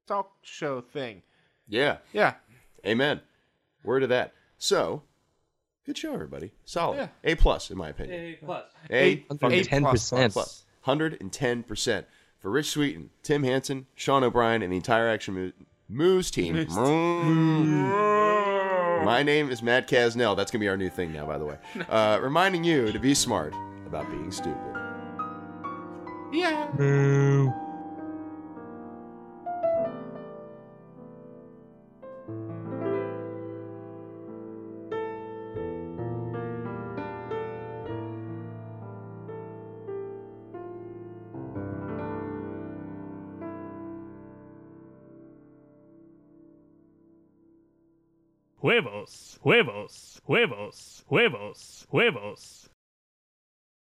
talk show thing. Yeah. Yeah. Amen. Word of that. So, good show, everybody. Solid. Yeah. A plus, in my opinion. A plus. A, a, a plus. plus. one hundred ten percent. For Rich Sweeten, Tim Hansen, Sean O'Brien, and the entire Action Mo- Moose team. Moose. Mm. My name is Matt Casnell. That's going to be our new thing now, by the way. Uh, reminding you to be smart about being stupid. Yeah. Boo. Huevos, huevos, huevos, huevos, huevos.